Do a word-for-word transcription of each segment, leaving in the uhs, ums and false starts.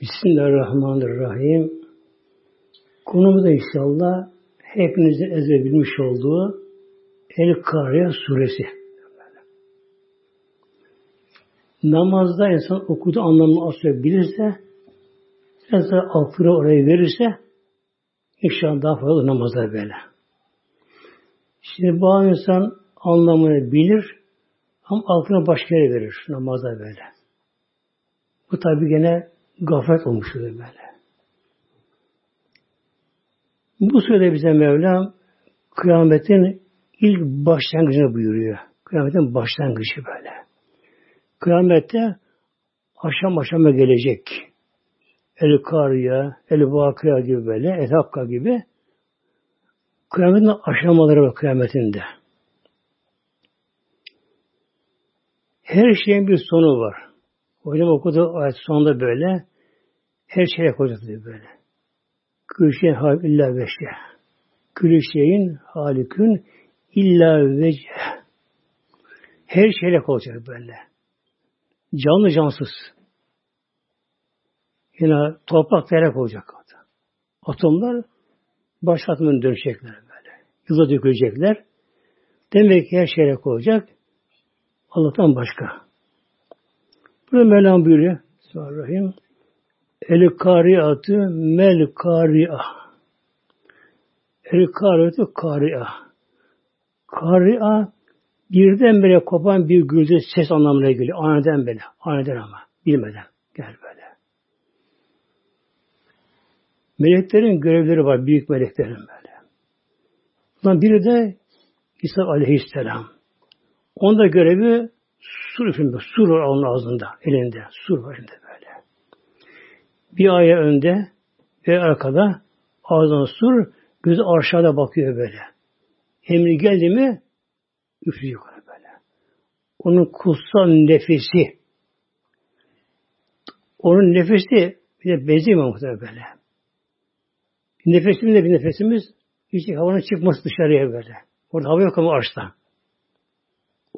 Bismillahirrahmanirrahim. Konumuz da inşallah hepinizin ezbere bilmiş olduğu El-Karia Suresi. Namazda insan okuduğu anlamını asla bilirse, biraz da aklını oraya verirse, inşallah daha fazla namazda böyle. Şimdi bazı insan anlamını bilir ama aklına başka yere verir namazda böyle. Bu tabi gene gaflet olmuştur böyle. Bu sürede bize Mevlam kıyametin ilk başlangıcını buyuruyor. Kıyametin başlangıcı böyle. Kıyamette aşam aşama gelecek. El-Kariya, El-Vakıa gibi böyle, El-Hakka gibi kıyametin aşamaları var kıyametinde. Her şeyin bir sonu var. Hocam okudu ayet sonunda böyle. Her şeye koyacak diyor böyle. Kül şeyin halik illa vecih. Kül şeyin halikün illa vecih. Her şeye koyacak böyle. Canlı cansız. Yine toprak terek olacak. Atomlar başka atımdan dönecekler böyle. Yıla dökülecekler. Demek ki her şeye koyacak. Allah'tan başka. Burada Mevlam buyuruyor. Bismillahirrahmanirrahim. El-Kariyatü mel-Kariya. El-Kariyatü Kariya. Kariya birdenbire kopan bir gürültü ses anlamına geliyor. Aniden böyle. Aniden ama. Bilmeden. Gel böyle. Meleklerin görevleri var. Büyük meleklerin böyle. Bundan biri de İsa Aleyhisselam. Onun da görevi sur üfürme, sur var onun ağzında, elinde, sur var elinde böyle. Bir ayağı önde ve arkada, ağzından sur, gözü aşağıda bakıyor böyle. Emri geldi mi, üflüyor böyle. Onun kutsal nefesi, onun nefesi bize benzemiyor muhtemelen böyle. Nefesimiz de bir nefesimiz, hiç havanın çıkması dışarıya böyle. Orada hava yok ama arşta.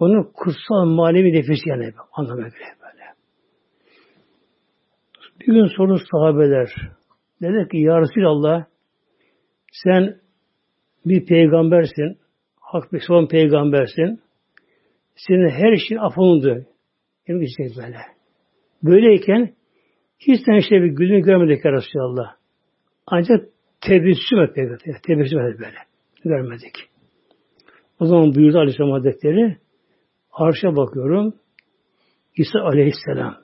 Onun kutsal manevi nefesi yani anlamına göre böyle. Bir gün sordu sahabeler. Dedi ki ya Resulallah sen bir peygambersin. Hak bir son peygambersin. Senin her işin affolundu. Yani bir şey böyle. Böyleyken hiç sen işte bir gülünü görmedik ya Resulallah. Ancak tebessüm et peygamber. Tebessüm et böyle. Görmedik. O zaman buyurdu Aleyhisselam Hazretleri Arşa bakıyorum. İsa Aleyhisselam.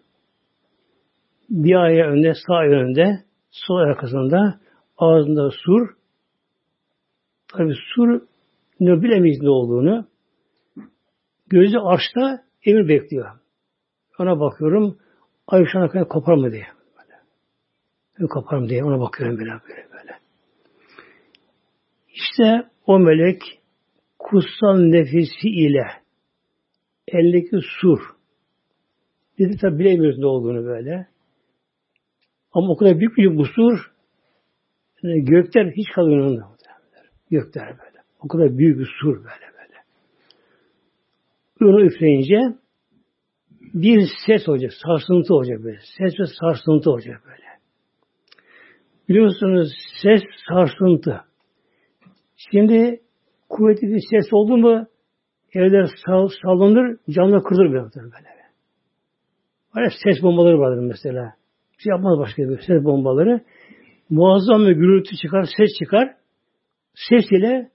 Bir ayağı önde, sağ önde, sol arkasında, ağzında sur. Tabii sur ne bilemeyiz ne olduğunu. Gözü arşta emir bekliyor. Ona bakıyorum. Ay şu an kopar mı diye. Böyle. Kopar mı diye ona bakıyorum böyle böyle böyle. İşte o melek kutsal nefesi ile eldeki sur. Biz de tabi bilemiyoruz ne olduğunu böyle. Ama o kadar büyük bir bu sur yani gökler hiç kalmıyor. Gökler böyle. O kadar büyük bir sur böyle böyle. Onu üfleyince bir ses olacak. Sarsıntı olacak böyle. Ses ve sarsıntı olacak böyle. Biliyorsunuz ses sarsıntı. Şimdi kuvvetli bir ses oldu mu evler sal, sallanır, camlar kırılır böyle. Böyle ses bombaları vardır mesela. Bir şey yapmaz başka bir ses bombaları. Muazzam bir gürültü çıkar, ses çıkar. Ses ile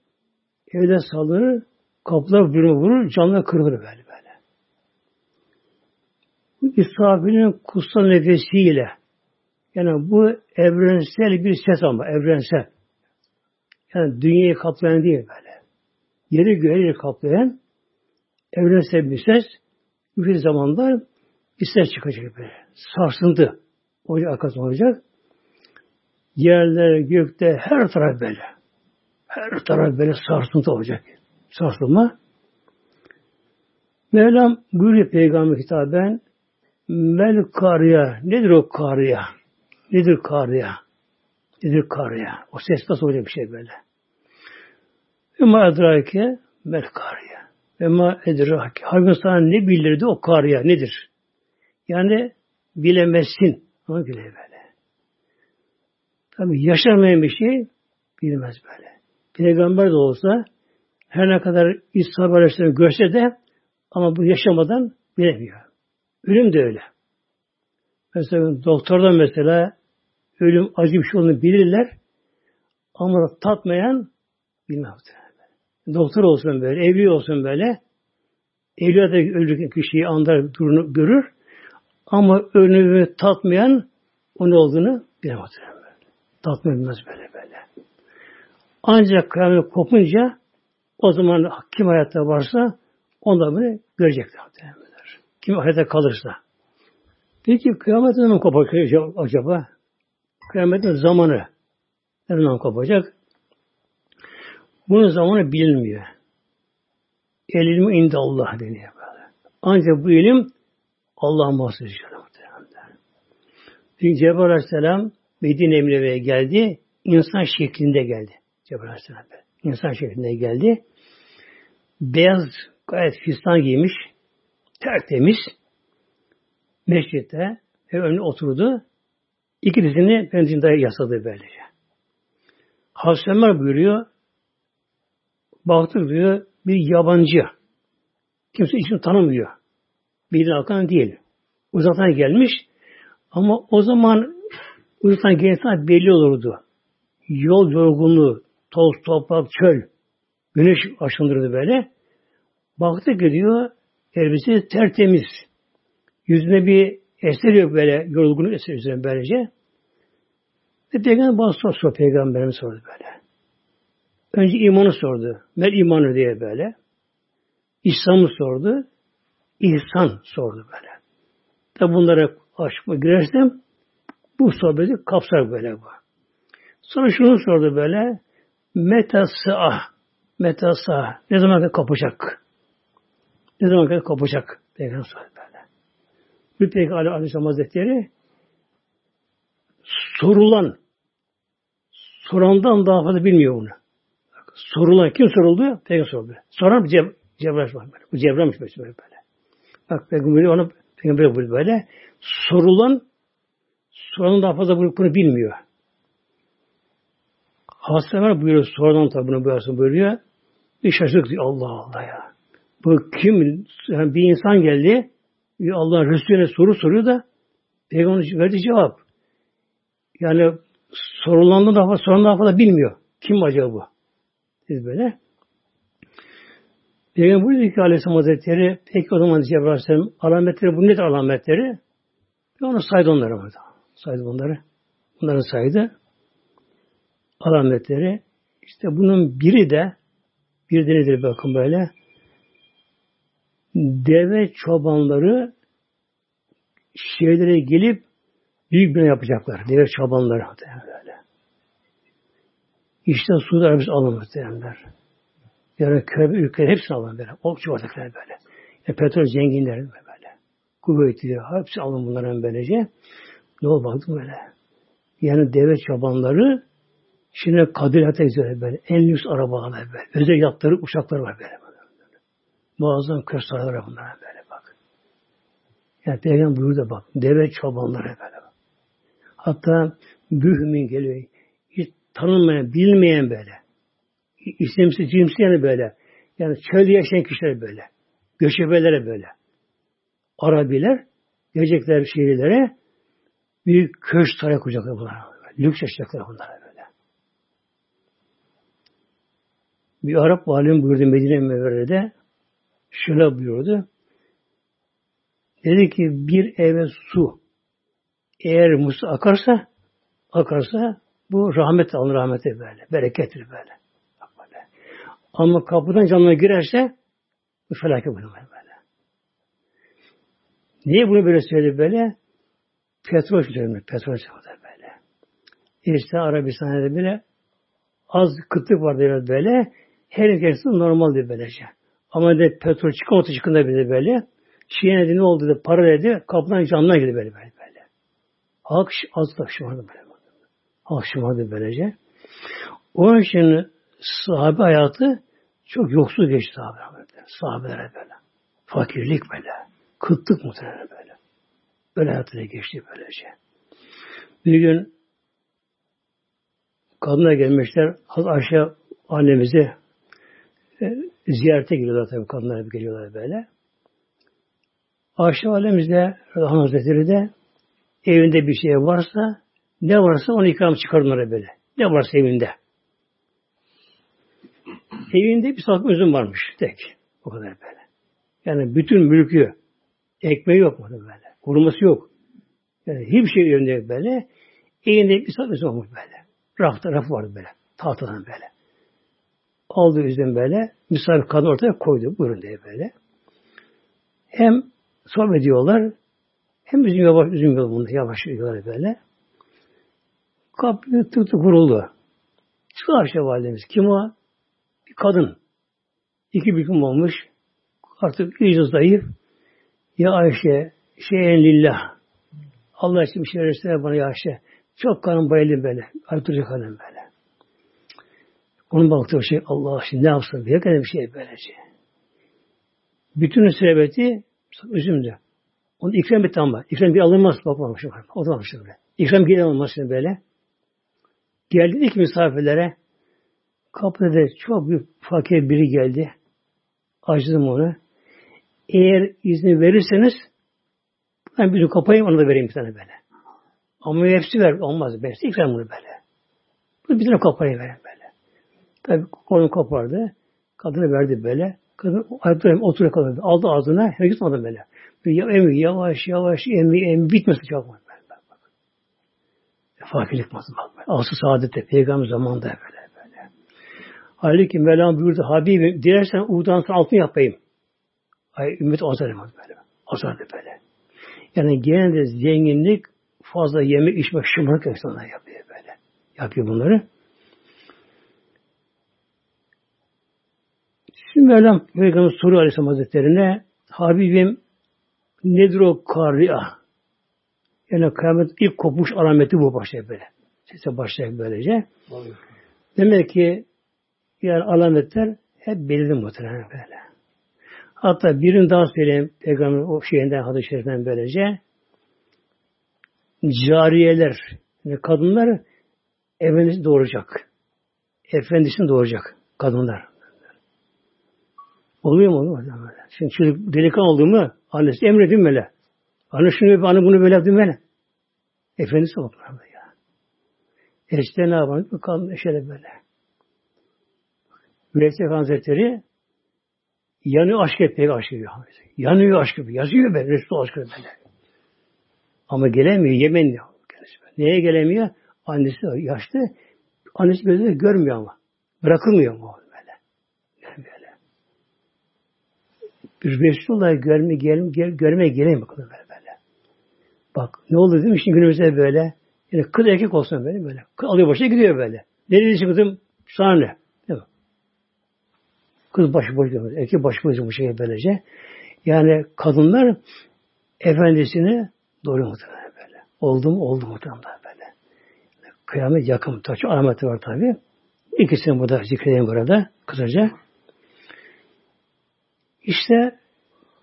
evler sallanır, kapılar birbirine vurur, camlar kırılır böyle böyle. Bu İsrafil'in kutsal nefesiyle yani bu evrensel bir ses ama evrensel. Yani dünyayı kaplayan değil böyle. Yeri göğe kaplayan evrensel bir ses bir zamanda bir ses çıkacak böyle. Sarsıntı. Oraya akasın olacak. Yerler, gökte her taraf böyle. Her taraf böyle sarsıntı olacak. Sarsılma. Mevlam buyuruyor Peygamber hitaben Mel Kariya. Nedir o Kariya? Nedir Kariya? Nedir Kariya? O ses nasıl olacak bir şey böyle? Ve ma edrake mel kariye. Ve ma edrake. Halbuki sana ne bilirdi o kariye nedir? Yani bilemezsin. Ama bile böyle. Tabii yaşanmayan bir şey bilmez böyle. Peygamber de olsa her ne kadar İsa barışları görse de ama bu yaşamadan bilemiyor. Ölüm de öyle. Mesela doktordan mesela ölüm acı bir şey olduğunu bilirler ama tatmayan bilmez. Doktor olsun böyle, evli olsun böyle, evliyada öldüğü kişiyi andar, durunu görür ama ölümü tatmayan onun olduğunu bilemez. Tatmayanmaz böyle böyle. Ancak kıyamet kopunca o zaman kim hayatta varsa ondan bunu görecekler. Kim hayatta kalırsa. Peki kıyamet ne zaman kopacak acaba? Kıyametin zamanı ne zaman kopacak? Bunun zamanı bilinmiyor. El ilmi indi Allah deniyor böyle. Ancak bu ilim Allah'ın bahsediyor. Çünkü Cebrail Aleyhisselam Medine Emre'ye geldi. İnsan şeklinde geldi. Cebrail Aleyhisselam İnsan şeklinde geldi. Beyaz gayet fistan giymiş. Tertemiz. Mescitte ve önüne oturdu. İki dizini pençin dayı yasladı böylece. Hazreti Ömer buyuruyor. Baktık diyor bir yabancı. Kimse içini tanımıyor. Birinin halkından değil. Uzaktan gelmiş. Ama o zaman uzaktan gelen belli olurdu. Yol yorgunluğu, toz, toprak, çöl. Güneş aşındırdı böyle. Baktık diyor elbisesi tertemiz. Yüzüne bir eser yok böyle. Yorgunluk eseri üzerine böylece. Ve Peygamber bana sordu. Peygamberime sordu böyle. Önce imanı sordu. Mel imanı diye böyle. İslam'ı sordu. İhsan sordu böyle. Tabi bunlara aşkıma girersem bu sohbeti kapsar böyle bu. Sonra şunu sordu böyle. Metasa, metasa. Ne zaman kadar kapacak? Ne zaman kadar kapacak? Peygamber sordu böyle. Bir Peygamber Aleyhisselam Hazretleri sorulan sorandan daha fazla bilmiyor bunu. Sorulan kim soruldu? Peygamber soruldu. Soran Ceb- Cebrail var böyle. Bu Cebrail'miş böyle böyle. Bak Peygamber ona Peygamber böyle böyle. Sorulan soranın daha fazla bunu bilmiyor. Hastalar buyuruyor sorulan tabi bunu buyursun buyuruyor. Bir şaşırdık diyor Allah Allah ya. Bu kim? Yani bir insan geldi. Allah Resulüne soru soruyor da Peygamber'in verdiği cevap. Yani sorulandan daha fazla sorandan daha fazla bilmiyor. Kim acaba bu? Siz böyle. Peygamber buyurdu ki Aleyhisselam Hazretleri peki o zaman Cebrail Aleyhisselam alametleri bu nedir alametleri? Ve onu saydı onları burada. Saydı bunları. Bunları saydı. Alametleri. İşte bunun biri de bir de nedir bakın böyle deve çobanları şehirlere gelip büyük bina yapacaklar. Deve çobanları böyle. İşte Suudi Arabistan alınmaz derler. Yani köy ülkeler hepsi alınmaz böyle. O çuvaldakiler böyle. E, petrol zenginler böyle. Kuvvetli hepsi alın bunların böylece. Ne oldu baktım böyle. Yani deve çobanları şimdi kadirata izliyorlar böyle. En lüks arabalar böyle. Özel yatları, uçakları var böyle. Muazzam köşkler bunlara böyle bak. Yani Peygamber buyurdu bak. Deve çobanları böyle bak. Hatta bühmin geliyor. Hiç tanınmayan, bilmeyen böyle. İsimsiz, cimsiyen böyle. Yani çölde yaşayan kişiler böyle. Göçebelere böyle. Arabiler, gelecekler şehirlere büyük köşk saray kuracaklar bunlara. Lüks yaşayacaklar bunlara böyle. Bir Arap alim buyurdu Medine-i Münevvere'de şöyle buyurdu. Dedi ki bir eve su eğer musluk akarsa akarsa bu rahmet alın rahmeti böyle. Berekettir böyle. böyle. Ama kapıdan camına girerse bu felaket olur böyle. Niye bunu böyle söyledi böyle? Petrol söyledi. Petrol söyledi böyle. İşte Arabistan'da bile az kıtlık vardı böyle. Herkes normaldi böylece. Ama de petrol çıkan orta çıkında bile böyle. Şiye dedi ne oldu dedi para dedi. Kapıdan camına girdi böyle böyle böyle. Halk azlık şımardı böyle. Halk şımardı böylece. Onun için sahabe hayatı çok yoksul geçti sahabe. Sahabelere böyle. Fakirlik böyle. Kıtlık muhtemelen böyle. Böyle hayatıyla geçti böylece. Bir gün kadına gelmişler. Hazreti Ayşe annemizi e, ziyarete geliyorlar tabii. Kadınlar hep geliyorlar böyle. Ayşe annemizde, Hanım Hazretleri de evinde bir şey varsa, ne varsa onu ikram çıkarınlara böyle. Ne varsa evinde. Evinde bir salkım üzüm varmış tek. O kadar böyle. Yani bütün mülkü, ekmeği yok mu böyle. Koruması yok. Yani hiçbir şey evinde yok böyle. Evinde bir salkım üzüm olmuş böyle. Rafta raf vardı böyle. Tahtadan böyle. Aldı üzüm böyle. Misafir kadın ortaya koydu. Buyurun diye böyle. Hem sohbet ediyorlar. Hem üzüm yavaş üzüm yavaş yavaş yavaş böyle. Kapı tık tık vuruldu. Çıkar şevalimiz. Kim o? Bir kadın. İki büklüm olmuş. Artık iyice zayıf. Ya Ayşe, şeyen lillah. Allah için bir şey verirse bana ya Ayşe. Çok kanım bayıldım böyle. Artıracak kanım böyle. Onun baktığı şey Allah için ne yapsın? Bir kadar bir şey böylece. Bütün sebeti üzümdü. Onu ikram etti ama. İkram bir alınmaz. Bakmamışım. Oturmamışım böyle. İkram geri alınmaz şimdi böyle. Geldi ilk misafirlere. Kapıda da çok büyük fakir biri geldi. Acıdım onu. Eğer izni verirseniz ben bir kapayayım onu da vereyim bir tane böyle. Ama hepsi ver. Olmaz. Hepsi ikram bunu böyle. Bunu bir tane kapayı verin böyle. Tabii kolunu kopardı. Kadını verdi böyle. Kadın ayaklarım oturuyor kaldı. Aldı ağzına. Hemen gitmedi böyle. Emi yavaş yavaş emi emi bitmesin çok mu? Fakirlik mazı bakmayın. Asıl saadette peygamber zamanında böyle böyle. Halbuki Mevlam buyurdu Habibim dilersen Uğud'dan sana altın yapayım. Ay ümmet azarlamaz böyle. Azardı böyle. Yani genelde zenginlik fazla yemek içmek şımarık insanlar yapıyor böyle. Yapıyor bunları. Şimdi Mevlam Peygamber soruyor Aleyhisselam Hazretlerine Habibim nedir o kariya? Yani kıyamet ilk kopuş alameti bu başlayıp böyle. Sese başlayıp böylece. Oluyor. Demek ki yani alametler hep belirli muhtemelen böyle. Hatta birini daha söyleyeyim. Peygamber o şeyinden, hadis-i şerifinden böylece. Cariyeler, yani kadınlar efendisini doğuracak. Efendisini doğuracak kadınlar. Oluyor mu? Oluyor mu? Şimdi çocuk delikanlı oldu mu? Annesi emredin böyle. Anne şunu yapıp anne bunu böyle yaptım böyle. Efendisi bakmadı ya. E işte ne yapalım? Bakalım şöyle böyle. Mevlana Hazretleri yanıyor aşk etmeye aşk ediyor. Yanıyor aşk ediyor. Yazıyor böyle. Resulü aşk ediyor böyle. Ama gelemiyor. Yemenli. Neye gelemiyor? Annesi yaşlı. Annesi gözleri görmüyor ama. Bırakılmıyor mu böyle? Yani böyle. Bir Resulullah'ı görmeye gelin, gel, görmeye gelin bakalım böyle. Bak ne oldu değil mi? Şimdi günümüzde böyle. Yani kız erkek olsun böyle böyle. Kız alıyor başına gidiyor böyle. Nereye çıktım? Sana ne? Değil mi? Kız başıboş diyor. Erkek başıboş bu şekilde böylece. Yani kadınlar efendisini doğru muhtemelen böyle. Oldu mu? Oldu muhtemelen böyle. Yani kıyamet yakın. Taç alameti var tabii. İkisini burada zikredeyim burada. Kısaca. İşte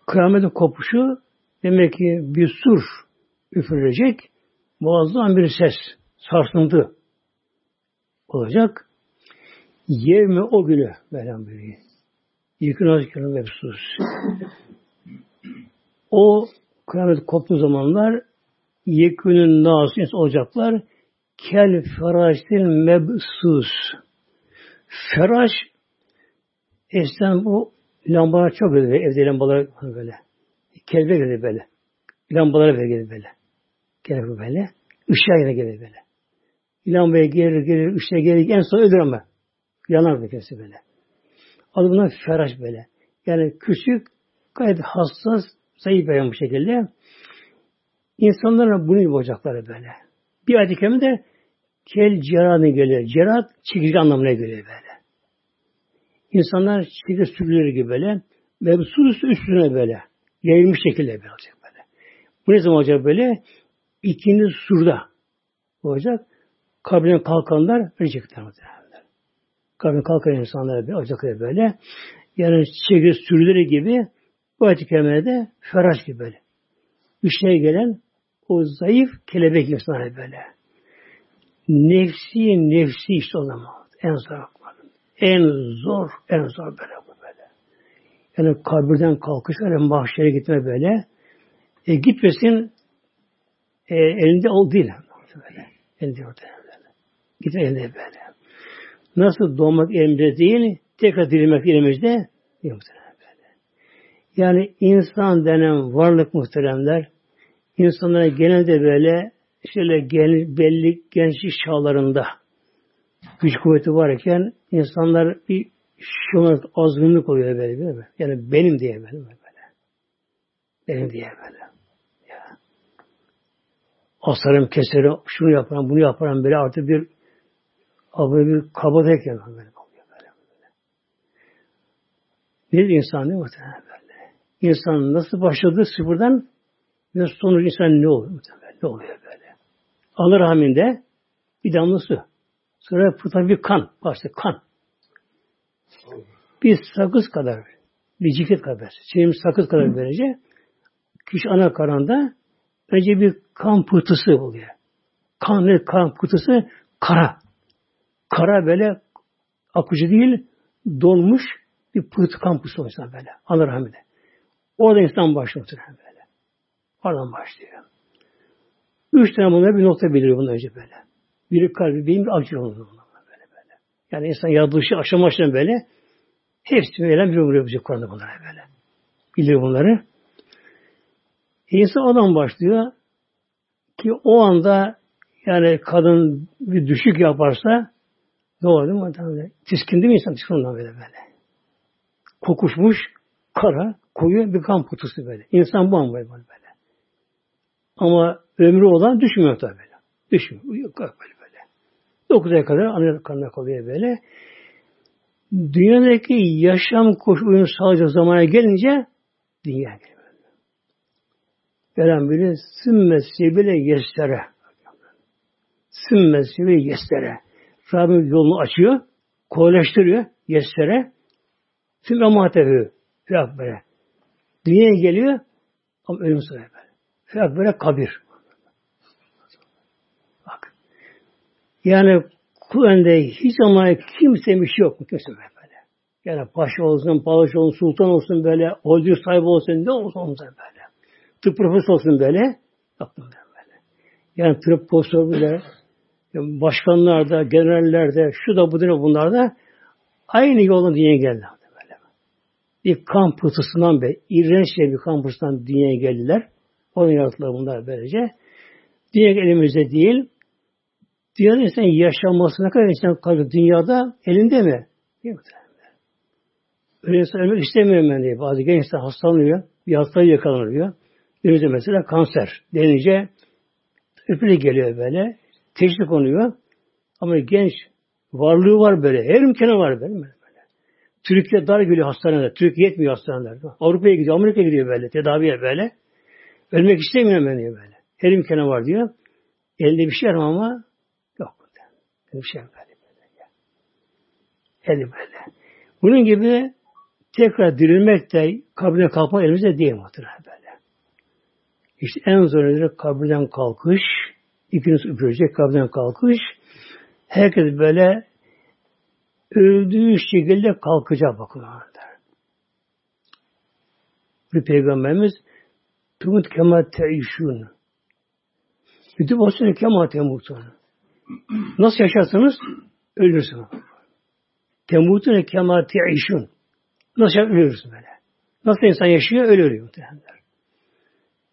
kıyametin kopuşu demek ki bir sur üfürülecek, muazzam bir ses, sarsıntı olacak. Yevme o günü, Mevlam buyuruyor. Yıkınaz yıkınaz mevsus. O kıyamet koptuğu zamanlar yekünün nasıl olacaklar? Kel feracin mebsus. Ferac eskiden bu lambalar çok öyle, evde lambalar böyle. Kelbe gibi böyle. Lambalara böyle gelir böyle. Gelir böyle. Işığa yine gelir böyle. Lambaya gelir gelir, ışığa gelir. En son öldür ama. Yanar bir kese böyle. Adı bundan feraç böyle. Yani küçük, gayet hassas, zayıf bir şekilde. İnsanlara bunu yapacakları böyle. Bir ayet-i kerime de kel ceratına geliyor. Cerat çekici anlamına geliyor böyle. İnsanlar çekici sürülür gibi böyle. Ve su üstüne böyle. Yayılmış şekilde böyle olacak. Bu ne zaman olacak böyle? İkinci surda olacak. Kabrinden kalkanlar ölecekler. Kabrinden kalkan insanlar olacaklar böyle. Yani çekil sürüleri gibi bu ayet-i kerimede feraç gibi böyle. Üçlere gelen o zayıf kelebek insanlar böyle. nefsi nefsi işte o zaman. En zor. En zor, en zor böyle bu böyle. Yani kabirden kalkış, öyle mahşere gitme böyle. E, gitmesin e, elinde ol değil. Böyle. Elinde ol değil. Gitme elinde böyle. Nasıl doğmak elimizde değil, tekrar dirilmek elimizde yok. Yani insan denen varlık muhteremler, insanlara genelde böyle şöyle gel, belli gençlik çağlarında güç kuvveti varken insanlar bir şuna azgınlık oluyor böyle, böyle. Yani benim diye böyle, böyle. Benim diye böyle. Ya. Asarım, keserim, şunu yaparım, bunu yaparım böyle artık bir abi bir kabadayı böyle oluyor böyle. Nedir insan değil mi? İnsan nasıl başladı sıfırdan ve sonuç insan ne oluyor? Ne oluyor böyle? Ana rahminde bir damla su. Sonra fıtrat bir kan. Başta kan. Bir sakız kadar. Bir ciket kadar. Şimdi sakız kadar böylece kişi ana karnında önce bir kan pıhtısı oluyor. Kan ne? Kan pıhtısı kara. Kara böyle akıcı değil, dolmuş bir pıhtı kan pıhtısı oluyor böyle. Ana rahminde. Orada insan başlıyor. Böyle. Oradan başlıyor. Üç tane bunlar bir nokta beliriyor bundan önce böyle. Biri kalbi, beyin, bir akciğer oluyor böyle böyle. Yani insan yaratılışı aşama aşama böyle hepsi böyle bir ömrü yapacak Kur'an'da bunlara böyle. Biliyor bunları. E insan oradan başlıyor ki o anda yani kadın bir düşük yaparsa doğru değil mi? Yani, tiskindi mi insan? Tiskindi mi böyle böyle? Kokuşmuş, kara, koyu bir kan kutusu böyle. İnsan bu an böyle böyle. Ama ömrü olan düşmüyor tabii böyle. Düşmüyor. Yok böyle böyle. dokuz aya kadar anne karnına kalıyor böyle. Dünyadaki yaşam koşu uyum sağlayacak zamana gelince dünya geliyor. Veren biri sünme sebile yestere. Sünme sebile yestere. Rabbim yolunu açıyor. Kolaylaştırıyor. Yestere. Sünme muhatefi. Firak böyle. Dünyaya geliyor ama ölüm sıraya böyle. Firak böyle kabir. Bak. Yani Kur'an'da hiç ama kimse bir şey yok mu? Kimse böyle. Yani paşa olsun, paşa olsun, sultan olsun böyle, holding sahibi olsun, ne olursa olsun böyle. Tıp profesörü olsun böyle. Yaptım ben böyle. Yani tıp profesörleri, başkanlarda, generallerde, şu da bu da bunlar da aynı yolun dünyaya geldiler. Bir kan pıhtısından be, iğrençle bir kan pıhtısından dünyaya geldiler. Onun yarattılar bunlar böylece. Dünya elimizde değil, dünyada insan yaşanmasına kadar insan kalıyor. Dünyada elinde mi? Değil mi? Öyle insan ölmek istemiyorum ben diye. Bazı genç insan hastalanıyor, bir hastalığa yakalanıyor. Önümüzde mesela kanser denince üpüle geliyor böyle, teşhis konuyor. Ama genç varlığı var böyle, her imkanı var böyle. Türkiye dar geliyor hastanelerde. Türkiye yetmiyor hastanelerde. Avrupa'ya gidiyor, Amerika'ya gidiyor böyle. Tedaviye böyle. Ölmek istemiyorum ben diyor böyle. Her imkanı var diyor. Elde bir şey var ama yok. Elde bir şey var böyle. Elde böyle. Bunun gibi tekrar dirilmek de kabirden kalkmak elimizde değil muhtemelen böyle. İşte en zor nedir? Kabirden kalkış. İkiniz üpürecek kabirden kalkış. Herkes böyle öldüğü şekilde kalkacak bakımlar der. Bir peygamberimiz "Tumut kema te'işun." Bütün o sene kema temutun. Nasıl yaşarsınız? Ölürsünüz. Temutun kema te'işun. Nasıl ölürsün böyle? Nasıl insan yaşıyor? Öyle ölüyor derler.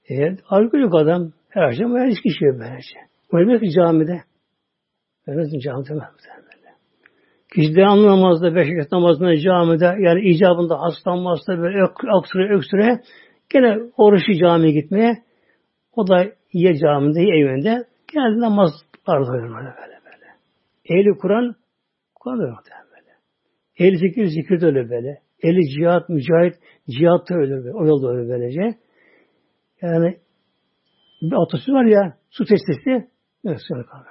Eğer alkolik adam her akşam her içki içiyor böylece. Ölmek ki camide. Ölmek camide mevzullar. Kişi devamlı namazda, beş vakit namazında, camide, yani icabında hastalanmazsa böyle öksüre öksüre gene oruçlu camiye gitmeye, o da ya camide ya evinde genelde namaz arzu ediyor böyle böyle. Ehli Kur'an, Kur'an öyle böyle. Ehli zikir, zikir de öyle böyle. Ehli cihat, mücahit, cihat da öyle böyle. O yolda öyle böylece. Yani bir atasözü var ya, su testisi, öksürük kalıyor.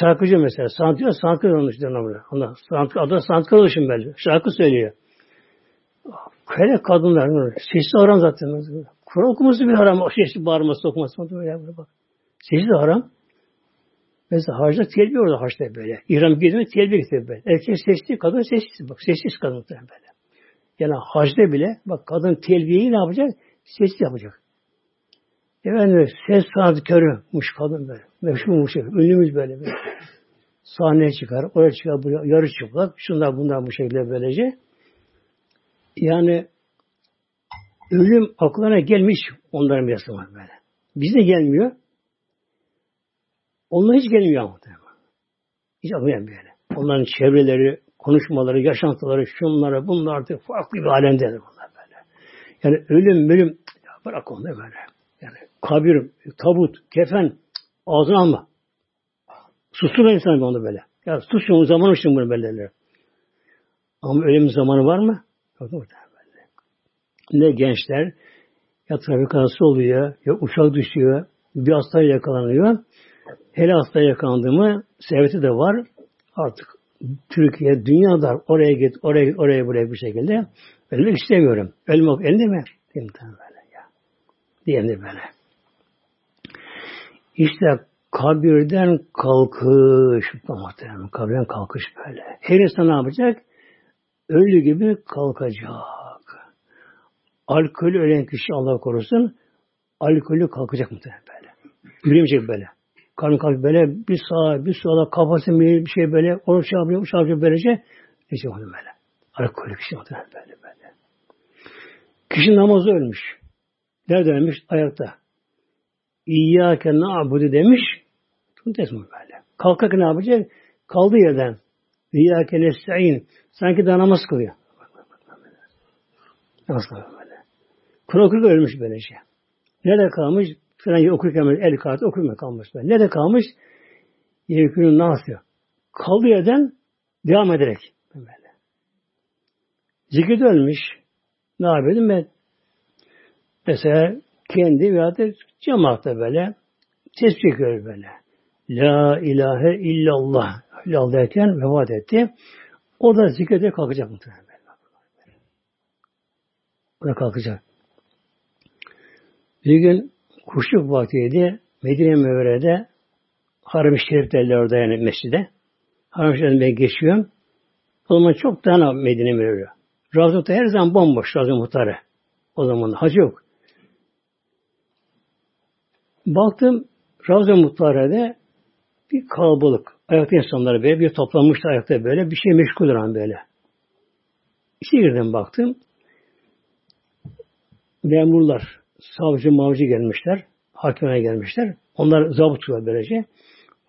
Şarkıcı mesela. Santiago, Santiago olmuşlar. Ondan Santiago adı Santiago olmuşum belli. Şarkı söylüyor. Köle kadınlar. Sesli haram zaten. Kur'an okuması bir haram. O sesli bağırması, okuması. Bak. Secde haram. Mesela harcda telbiye orada harçta böyle. İhram giydiğinde telbiye getirir böyle. Erkek seçti, kadın seçti. Bak seçsiz kadın böyle. Yani hacda bile bak kadın telbiyeyi ne yapacak? Seçsiz yapacak. Efendim ses sanatörüymüş kadın böyle. Meşhurmuş. Ünlümüz böyle böyle. Sahneye çıkar, oraya çıkar, buraya yarı çıplak. Şunlar bunlar bu şekilde böylece. Yani ölüm aklına gelmiş onların yasamak böyle. Bize gelmiyor. Onlar hiç gelmiyor ama. Hiç aklına böyle. Onların çevreleri, konuşmaları, yaşantıları, şunlara, bunlar artık farklı bir alemdedir bunlar böyle. Yani ölüm, ölüm, bırak onları böyle. Yani kabir, tabut, kefen, ağzına alma. Susturma insan onu böyle. Ya sus şunu, zamanı için bunu belirler. Ama ölüm zamanı var mı? Yok mu? Ne gençler, ya trafik kazası oluyor, ya uçak düşüyor, bir hastaya yakalanıyor. Hele hastaya yakalandı mı, serveti de var. Artık Türkiye, dünyada oraya git, oraya git, oraya buraya bir şekilde. Ölmek istemiyorum. Ölmek elinde mi? İmtihan böyle ya. Diyendir böyle. İşte kabirden kalkış. Kabirden kalkış böyle. Her insan ne yapacak? Ölü gibi kalkacak. Alkolü ölen kişi Allah korusun, alkolü kalkacak muhtemelen böyle. Yürüyemeyecek böyle. Karnı kalkıp böyle bir sağa, bir sola, kafası bir şey böyle, onu şey yapıyor, şey yapıyor böylece. Neyse onu böyle. Alkolü kişi muhtemelen böyle böyle. Kişi namazı ölmüş. Nerede ölmüş? Ayakta. İyyâke na'budu demiş. Bunu teslim böyle. Kalkak ne yapacak? Kaldığı yerden. İyyâke nesta'in. Sanki daha namaz kılıyor. Nasıl böyle? Kur'an okurken ölmüş böylece. Nerede kalmış? Fransızca okurken El-Kariya okurken kalmış. Böyle. Nerede kalmış? Yevkünün nasıl? Kaldığı yerden devam ederek. Böyle. Zikirde ölmüş. Ne yapıyordum ben? Mesela kendi veyahut da cemaatta böyle tesbih çekiyor böyle. La ilahe illallah. İllallah derken vefat etti. O da zikirde kalkacak muhtemelen. Buna kalkacak. Bir gün kuşluk vaktiydi. Medine Mevre'de Haram-ı Şerif derler orada yani mescide. Haram-ı Şerif'den ben geçiyorum. O zaman çok daha Medine Mevre. Ravza-i her zaman bomboş. Ravza-i Mutahhara. O zaman hacı yok. Baktım Ravza-i Mutahhara'da bir kalabalık. Ayakta insanlar böyle bir toplanmıştı ayakta böyle. Bir şey meşgul olan böyle. İçe girdim baktım. Memurlar, savcı, mavcı gelmişler. Hakimine gelmişler. Onlar zabıtçılar böylece.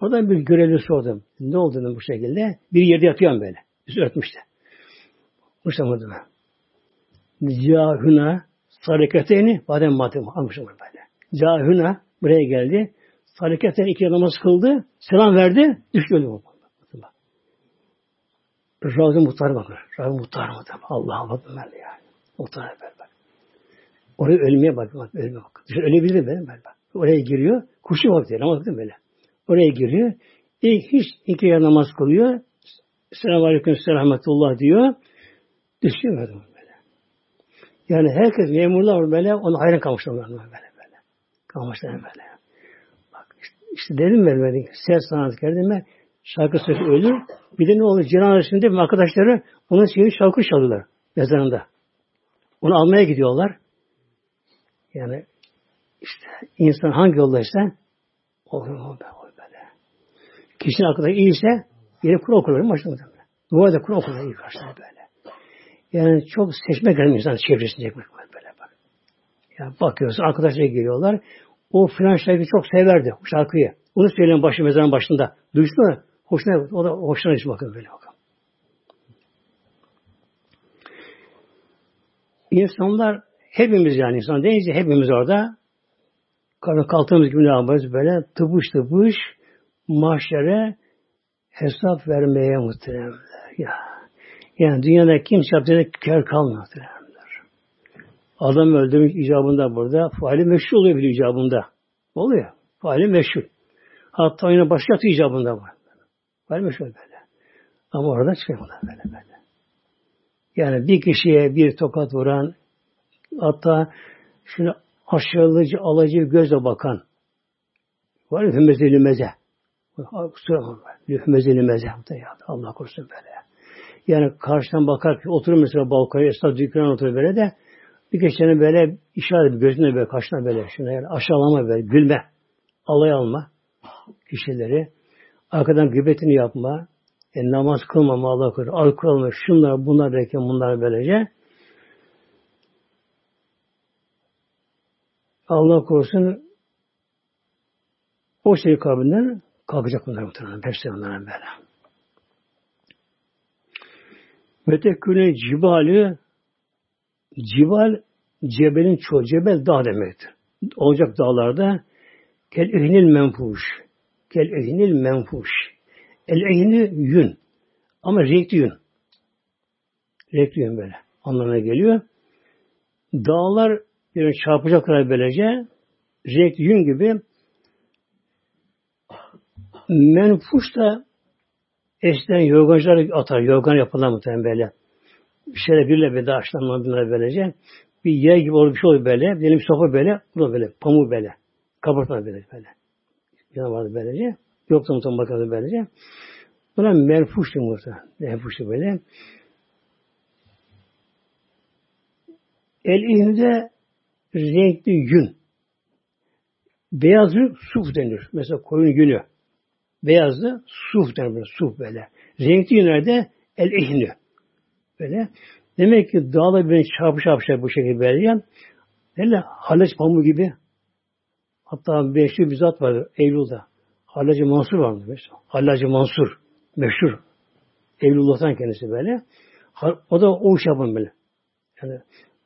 Oradan bir görevli sordum. Ne oldu dedim bu şekilde? Bir yerde yatıyorum böyle. Bizi örtmüştü. Uçamadım ben. Cahuna salikateyni badem matem almışım böyle. Cahuna buraya geldi. Salikateyni iki namaz kıldı. Selam verdi. Düştü öldü. Ravza-i Mutahhara bakıyor. Ravza-i Mutahhara bakıyor. Allah Allah böyle yani. Mutahhara böyle. Oraya ölmeye bak, bak ölmeye bak. Dışarı ölebilir mi? Bak. Oraya giriyor, kuşu vakti, namaz vakti böyle. Oraya giriyor, ilk hiç iki yer namaz kılıyor, selamun aleyküm, rahmetullah diyor, düşüyor böyle. Yani herkes memurlar böyle, ona hayran kalmışlar böyle böyle. Kalmışlar böyle. Bak işte, işte dedim ben böyle, ser sanatkarı dedim ben, şarkı sözü ölür, bir de ne olur, cenazesinde arkadaşları onun şeyini şarkı çalıyorlar mezarında. Onu almaya gidiyorlar. Yani işte insan hangi yoldaysa olur mu be olur be. Kişinin aklında iyiyse yine Kur'an okuyorum başında böyle. Dua da Kur'an okuyorum iyi karşısında böyle. Yani çok seçmek lazım insan çevresinde böyle bak. Ya bakıyorsun arkadaşlar geliyorlar. O filan şarkıyı çok severdi o şarkıyı. Onu söyleyen başı mezarın başında. Duysun mu? Hoşuna o da hoşuna hiç bakın böyle bakın. İnsanlar hepimiz yani insan deyince hepimiz orada kalktığımız gibi ne yaparız böyle tıpış tıpış mahşere hesap vermeye muhteremler. Ya. Yani dünyada kimse yaptığında kâr kalmıyor muhteremler. Adam öldürmüş icabında burada. Faali meşhur oluyor bir icabında. Oluyor. Faali meşhur. Hatta yine başka bir icabında var. Faali meşhur böyle. Ama orada çıkıyorlar böyle böyle. Yani bir kişiye bir tokat vuran hatta şuna aşağılıcı, alıcı gözle bakan Var lühmeze lümeze. Kusura bakma. Lühmeze lümeze. Allah korusun böyle. Yani karşıdan bakar ki oturur mesela balkaya, esnaf dükkanına oturur böyle de bir geçene böyle işaret gözüne böyle kaşına böyle şuna yani aşağılama böyle gülme. Alay alma kişileri. Arkadan gıybetini yapma. E, namaz kılmama Allah korusun. Alkol alma. Şunlar bunlar derken bunlar böylece. Allah korusun o şey kabrinden kalkacak bunlar muhtemelen. Hepsi bunların böyle. Metekküne cibali cibal cebelin çoğu. Cebel dağ demektir. Olacak dağlarda kel ihnil menfuş. Kel ihnil menfuş. El ihni yün. Ama renkli yün. Renkli yün böyle. Anlamına geliyor. Dağlar yani çarpacak kadar böylece renkli yün gibi. Menfuş da eskiden yorgancılar atar. Yorgan yapılan muhtemelen böyle. Şöyle biriyle bir dağışlanma bunlar böylece. Bir yer gibi olur bir şey olur böyle. Diyelim sopa böyle. Bu da böyle. Pamuk böyle. Kabartma böyle. Böyle. Yana vardı böylece. Yoksa muhtemelen bakardı böylece. Buna menfuştu muhtemelen. Menfuştu böyle. El-İhni'de renkli yün. Beyaz yün suf denir. Mesela koyun yünü. Beyazlı suf denir böyle. Suf böyle. Renkli yünlerde el-İhni. Böyle. Demek ki dağla birbirine çarpı çarpışar bu şekilde böyle. Böyle Halacı pamuğu gibi. Hatta beşli bir zat vardı Eylül'da. Halacı Mansur vardı mesela. Halacı Mansur. Meşhur. Evlullah'tan kendisi böyle. O da o iş yapan böyle. Yani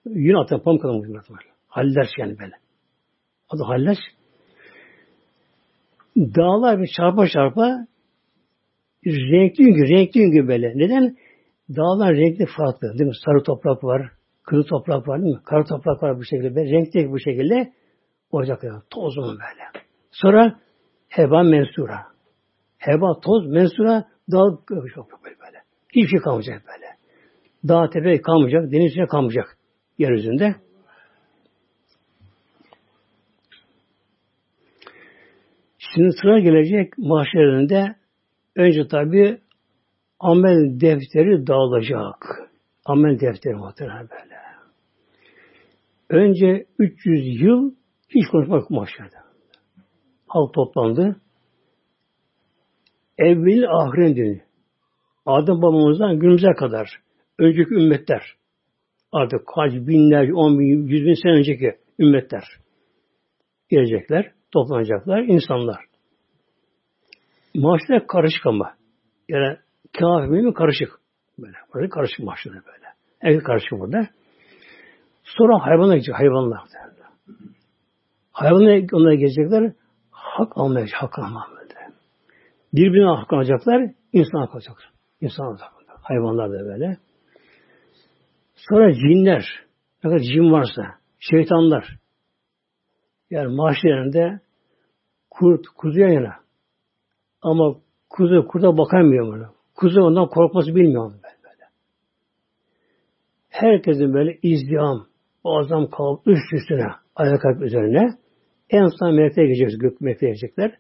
yün atan pamuk adamı. Hallaç yani böyle. O da hallaç. Dağlar bir çarpa çarpa renkli yün renkli yün böyle. Neden? Dağlar renkli farklı. Değil mi? Sarı toprak var. Kızıl toprak var. Değil mi? Kara toprak var bu şekilde. Böyle. Renkli bu şekilde olacak. Yani. Toz mu böyle. Sonra heba mensura. Heba toz mensura dağ çok böyle böyle. Hiçbir şey kalmayacak böyle. Dağ tepe kalmayacak, deniz içine kalmayacak yeryüzünde. Şimdi sıra gelecek mahşerinde önce tabii amel defteri dağılacak. Amel defteri muhtemelen böyle. Önce üç yüz yıl hiç konuşmak mahşerde. Halk toplandı. Evvel ahiren dini. Adem babamızdan günümüze kadar. Önceki ümmetler. Artık kaç binler, on bin, yüz bin sene önceki ümmetler. Gelecekler, toplanacaklar insanlar. Mahşer karışık ama. Yani kâfir mi karışık. Böyle. Burada karışık mahşerde böyle. Herkes karışık burada. Sonra hayvanlar gidecek. Hayvanlar. Hayvanlar onlara gelecekler. Hak almayacak, hak almamalı. Birbirine hak alacaklar, insan hak alacaklar. İnsan alacak. Hayvanlar da böyle. Sonra cinler, ne kadar cin varsa, şeytanlar. Yani mahşerinde kurt, kuzuya yana. Ama kuzu, kurda bakamıyor böyle. Kuzu ondan korkması bilmiyor böyle. Herkesin böyle izdiham, azam kalıp üst üstüne, ayak ayak üzerine. En son melekler gelecek, gök melekler gelecekler.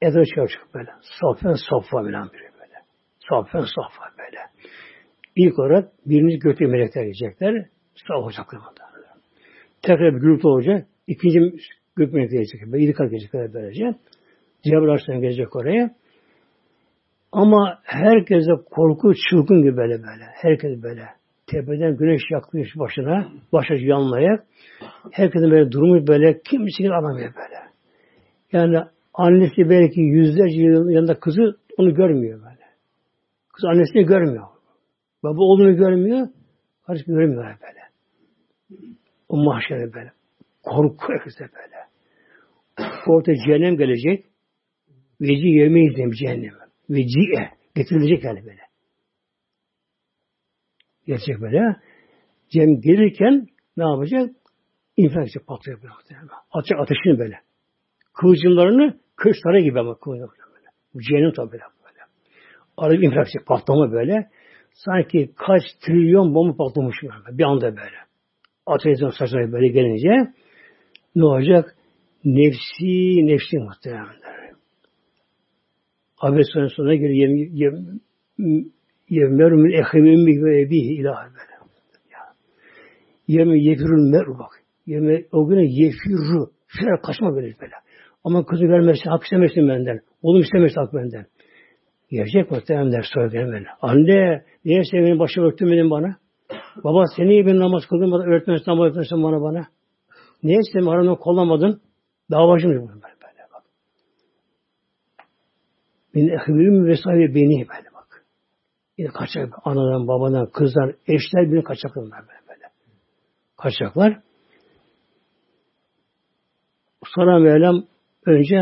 Etrafı çıkaracak böyle. Safen saffa bilen biri böyle. Safen saffa böyle. İlk olarak birinci gökte melekler gelecekler. Saf olacaklar. Tekrar bir gürültü olacak. İkinci gök melekler gelecek. İlk kat gelecekler böylece. Cebrail gelecek oraya. Ama herkese korku çılgın gibi böyle böyle. Herkes böyle. Tepeden güneş yaklaşmış başına, başa yanlayak. Herkesin böyle durumu böyle, kimseyi alamıyor böyle. Yani annesi belki yüzlerce yılın yanında kızı onu görmüyor böyle. Kız annesini görmüyor. Baba oğlunu görmüyor, kardeş görmüyor böyle. O mahşere böyle. Korku herkese böyle. Orta cehennem gelecek. Veci yemeyiz diyeyim cehenneme. Veci'e getirilecek yani böyle. Gerçek böyle. Cem gelirken ne yapacak? İnfilak edecek, patlayacak böyle. Atacak ateşini böyle. Kılıcımlarını kılıçlara gibi ama kılıcımlar böyle. Bu cehennem tabi böyle. Arada bir infilak edecek, patlama böyle. Sanki kaç trilyon bomba patlamış böyle. Bir anda böyle. Ateşin saçları böyle gelince ne olacak? Nefsi, nefsi muhtemelenler. Abdestin sonuna göre yevmerümün ehemimmi ve ebihi ilahe böyle. Yevme yefirül mer'u bak. Yevme o güne yefirru. Şöyle kaçma böyle böyle. Ama kızı vermezse hak istemesin benden. Oğlum istemezse hak benden. Gelecek muhtemelenler soygen böyle. Anne niye senin başı örtmedin bana? Baba seni ben namaz kıldım. Öğretmen namaz öğretmesin bana bana. Niye senin aranı kollamadın? Davacımız böyle böyle bak. Beni ehbirim vesaire beni böyle bak. Yine kaçak anadan, babadan, kızdan, eşler bile kaçaklar böyle böyle. Kaçaklar. Sonra Mevlam önce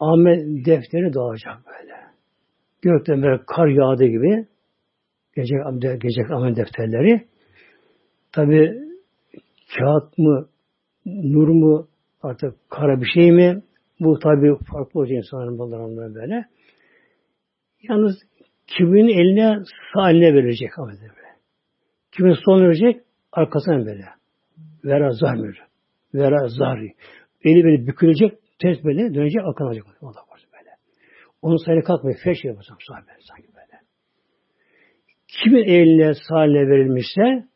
Ahmet defteri doğacak böyle. Gökten böyle kar yağdı gibi gelecek, gelecek Ahmet defterleri. Tabi kağıt mı, nur mu, artık kara bir şey mi? Bu tabii farklı olacak insanların bunlarından böyle. Yalnız kimin eline sağ eline verecek ama böyle. Kimin sol verecek? Arkasına böyle. Vera zahmir. Vera zahri. Eli böyle bükülecek, ters böyle dönecek, arkana alacak. Allah korusun böyle. Onun sayıda kalkmayıp feş yapacağım sahibi sanki böyle. Kimin eline sağ eline verilmişse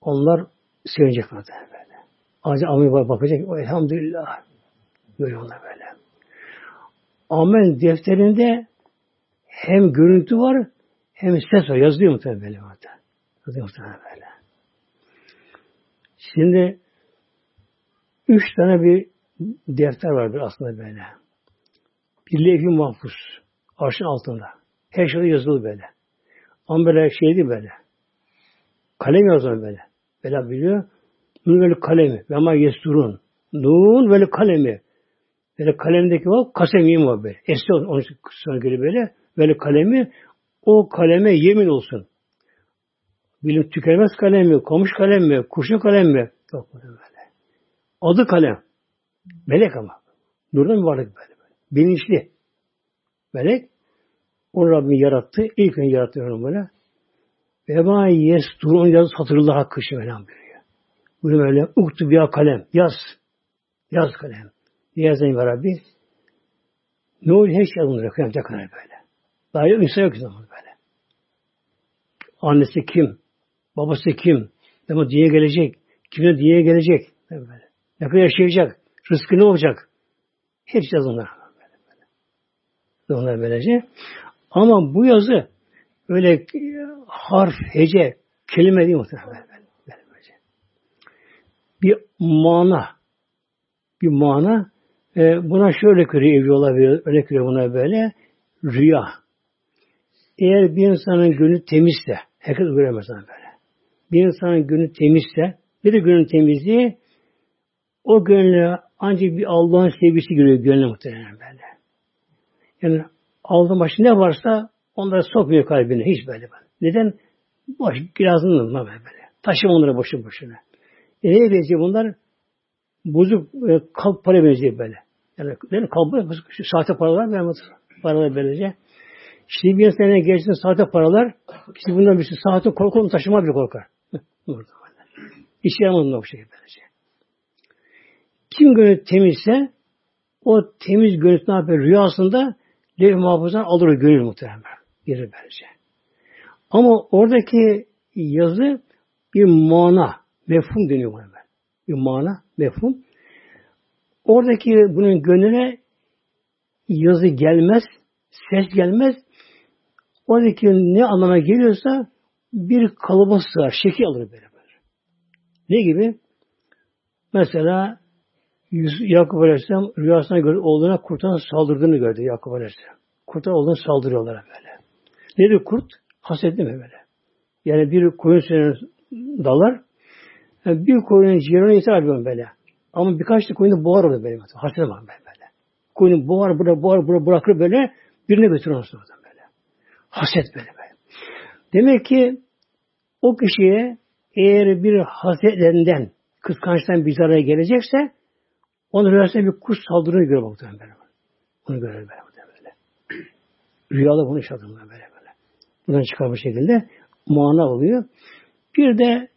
onlar sevinecek zaten böyle. Ancak amel bakacak ki elhamdülillah. Böyle onlar böyle. Amel defterinde hem görüntü var hem ses var. Yazılıyor muhtemelen böyle. Yazılıyor muhtemelen böyle. Şimdi üç tane bir defter vardır aslında böyle. Bir levh-i mahfuz. Arşın altında. Her şey yazılı böyle. Ama böyle şeydi böyle. Kalem yazıyor böyle. Böyle biliyor. Nun vel kalemi. Ve ma yesturun. Nun vel kalemi. Böyle kalemdeki o kasem yemin var böyle. Esli onun kısmına göre böyle. Böyle kalemi. O kaleme yemin olsun. Bilim tükenmez kalem mi? Komşu kalem mi? Kurşun kalem mi? Yok böyle. Adı kalem. Melek ama. Nurdan bir varlık böyle. Bilinçli. Melek. Onu Rabbim yarattı. İlk önce yarattı onu böyle. Ve ma yesturun yazı satırlar hakkı için falan böyle. Bunu böyle uktub ya kalem. Yaz. Yaz kalem. Yazayım ya Rabbi. Ne olur her şey alınacak. Kıyamete kadar böyle. Daha yok. İnsan yok böyle. Annesi kim? Babası kim? Ama diye gelecek. Kimine diye gelecek. Böyle. Ne kadar yaşayacak? Rızkı ne olacak? Hepsi yazılır. Onlar böylece. Ama bu yazı öyle harf, hece, kelime değil muhtemelen. Bir mana, bir mana, e, buna şöyle kırıyor, evli olabilir, öyle kırıyor buna böyle, rüya. Eğer bir insanın gönlü temizse, herkes göremez ona böyle. Bir insanın gönlü temizse, bir de gönlün temizliği, o gönlü ancak bir Allah'ın sevgisi görüyor gönlü muhtemelen böyle. Yani aldığın başı ne varsa onları sokmuyor kalbine, hiç böyle böyle. Neden? Boş, kirazın böyle böyle. Taşım onları boşu boşuna. E neye benziyor bunlar? Bozuk e, kalp para benziyor böyle. Yani, yani kalp, sahte paralar vermez. Paralar böylece. Şimdi bir sene geçti sahte paralar, işte bundan birisi sahte korkulur, taşıma bile korkar. İşe yaramaz bu şey böylece. Kim gönül temizse, o temiz gönül ne yapıyor? Rüyasında levh-i mahfuzdan alır o gönül muhtemelen. Gelir böylece. Ama oradaki yazı bir mana. Mefhum deniyor buna ben. Bir mana, mefhum. Oradaki bunun gönlüne yazı gelmez, ses gelmez. Oradaki ne anlama geliyorsa bir kalıba sığar, şekil alır böyle böyle. Ne gibi? Mesela Yakup Aleyhisselam rüyasına göre oğluna kurttan saldırdığını gördü Yakup Aleyhisselam. Kurttan oğluna saldırıyorlar böyle. Nedir kurt? Hasetli mi böyle? Yani bir koyun sürüsü dalar. Yani bir koyunun ciğerine yeter abi böyle. Ama birkaç da koyunu boğar orada böyle. Hasene bak böyle. Koyunu boğar, burada boğar, burada bırakır böyle. Birine götürür orada böyle. Haset böyle böyle. Demek ki o kişiye eğer bir hasetlerinden, kıskançtan bir araya gelecekse onun rüyasına bir kuş saldırını göre baktığım böyle. Onu göre böyle böyle. Rüyada bunu yaşadığım böyle böyle. Buradan çıkan bir şekilde mana oluyor. Bir de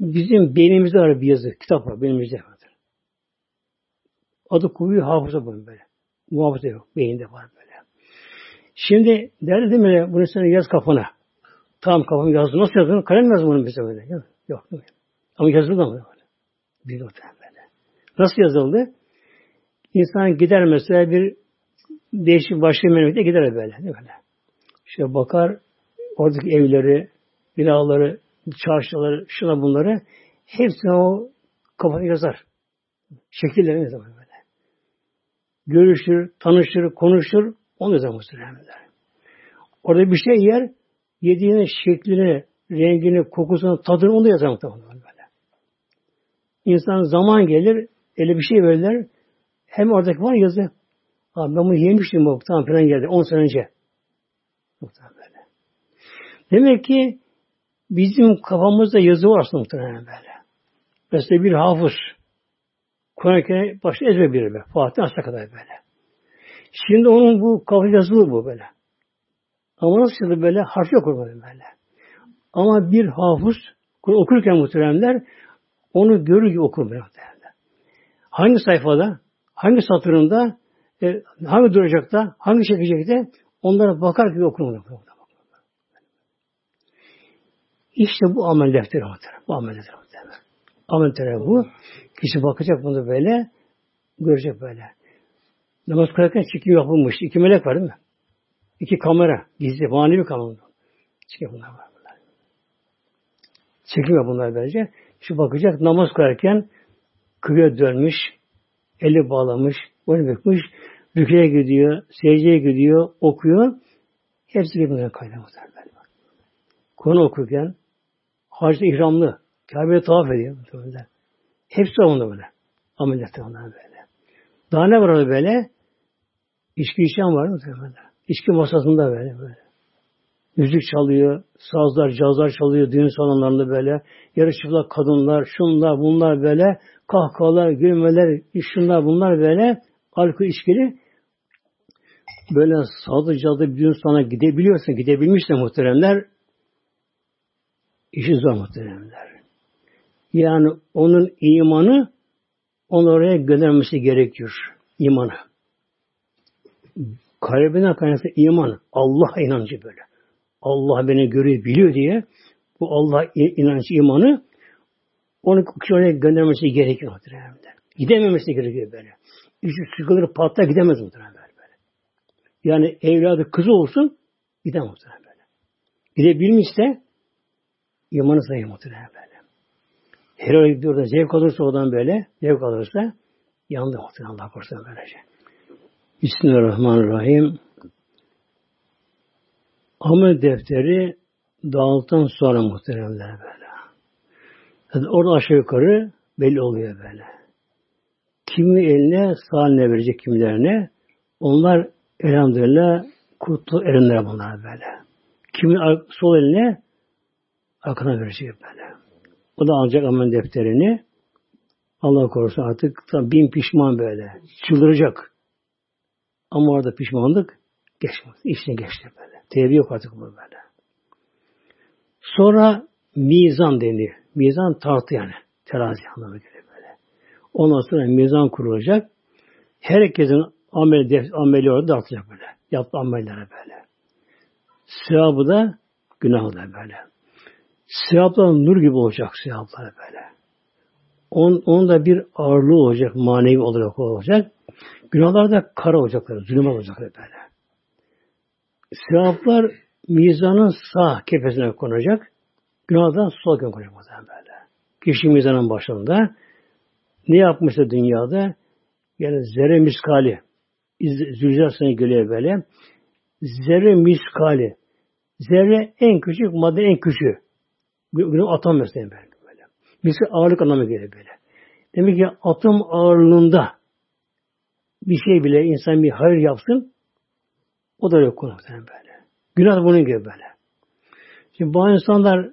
bizim beynimizde var bir yazı, kitap var beynimizde vardır. adı kuvve-i hafıza bunun böyle. Muhafıza yok. Beyinde var böyle. Şimdi derdi değil mi? Bunu sen yaz kafana. Tamam kafamı yazdım. Nasıl yazdın? Kalem yazdım bunu bize böyle. Yok. Yok. Ama yazıldı mı böyle? Bir noktada böyle. Nasıl yazıldı? İnsan gider mesela bir değişik başka bir memlekete gider böyle. Değil mi? İşte bakar oradaki evleri, binaları, çarşıları, şuna bunları hepsini o kafana yazar. Şekillerini yazar böyle. Görüşür, tanışır, konuşur. Onu yazar muhtemelen. Orada bir şey yer, yediğinin şeklini, rengini, kokusunu, tadını onu yazar muhtemelen böyle. İnsan zaman gelir, öyle bir şey verirler. Hem oradaki var yazı. Abi ben bunu yemiştim bu tam falan geldi. on sene önce. Muhtemelen böyle. Demek ki bizim kafamızda yazı var aslında muhtemelen böyle. Mesela bir hafız. Kur'an-ı başta ezber bilir be. Fatih Asla kadar böyle. Şimdi onun bu kafa yazılı bu böyle. Ama nasıl yazılı böyle? Harf yok orada böyle. Ama bir hafız okurken muhteremler onu görür gibi okur böyle. Hangi sayfada, hangi satırında, e, hangi duracakta, hangi çekecekte onlara bakar gibi okur. İşte bu amel defteri muhterem. Bu amel defteri muhterem. Amel defteri bu. Kişi bakacak bunu böyle, görecek böyle. Namaz kılarken çekim yapılmış. İki melek var değil mi? İki kamera. Gizli, manevi kamera. Çekim bunlar var. Bunlar. Çekim yap bunlar böylece. Şu bakacak namaz kılarken kıya dönmüş, eli bağlamış, boynu bükmüş, rüküye gidiyor, secdeye gidiyor, okuyor. Hepsi birbirine kaynamazlar. Kur'an okurken hacda ihramlı, Kabe'ye tavaf ediyor. Hepsi onda böyle. Ameliyatı onlar böyle. Daha ne var orada böyle? İçki içen var mı? İçki masasında böyle, böyle. Müzik çalıyor, sazlar, cazlar çalıyor, düğün salonlarında böyle. Yarı çıplak kadınlar, şunlar, bunlar böyle. Kahkahalar, gülmeler, şunlar, bunlar böyle. Alkol içkili. Böyle sazlı, cazlı bir düğün salonuna gidebiliyorsa, gidebilmişse muhteremler, işi zor muhteremler. Yani onun imanı onu oraya göndermesi gerekiyor. İmanı. Kalbine kaynaklı iman. Allah inancı böyle. Allah beni görüyor, biliyor diye bu Allah inancı, imanı onu oraya göndermesi gerekiyor. Gidememesi gerekiyor böyle. İşte sıkılır, patlar, gidemez muhtemelen böyle. Yani evladı kızı olsun gidemez muhtemelen böyle. Gidebilmişse imanı sayı muhtemelen böyle. Her öyle gidiyor da zevk alırsa oradan böyle, zevk alırsa yandı muhtemelen Allah korusun böylece. Bismillahirrahmanirrahim. Amel defteri dağıldıktan sonra muhteremler böyle. Yani orada aşağı yukarı belli oluyor böyle. Kimi eline, sağ eline verecek kimilerine. Onlar elhamdülillah kutlu elinler bunlar böyle. Kimi sol eline arkana verecek böyle. O da alacak amel defterini. Allah korusun artık tam bin pişman böyle. Çıldıracak. Ama orada pişmanlık geçmez. İşine geçti böyle. Tevbe yok artık bu böyle. Sonra mizan deniyor. Mizan tartı yani. Terazi anlamına geliyor böyle. Ondan sonra mizan kurulacak. Herkesin ameli, ameli orada tartılacak böyle. Yaptığı amellere böyle. Sevabı da günahı da böyle. Sevaplar nur gibi olacak sevaplar böyle. On, onda bir ağırlığı olacak, manevi olarak olacak. Günahlar da kara olacaklar, zulüm olacaklar böyle. Sevaplar mizanın sağ kefesine konacak. Günahlar sol kefesine konacak böyle. Kişi mizanın başında ne yapmışsa dünyada yani zerre miskali zülcasına geliyor böyle. Zerre miskali. Zerre en küçük, madde en küçüğü. Günah atam mesela böyle. Mesela ağırlık anlamı geliyor böyle. Demek ki atom ağırlığında bir şey bile insan bir hayır yapsın o da yok konu böyle. Günah bunun gibi böyle. Şimdi bazı insanlar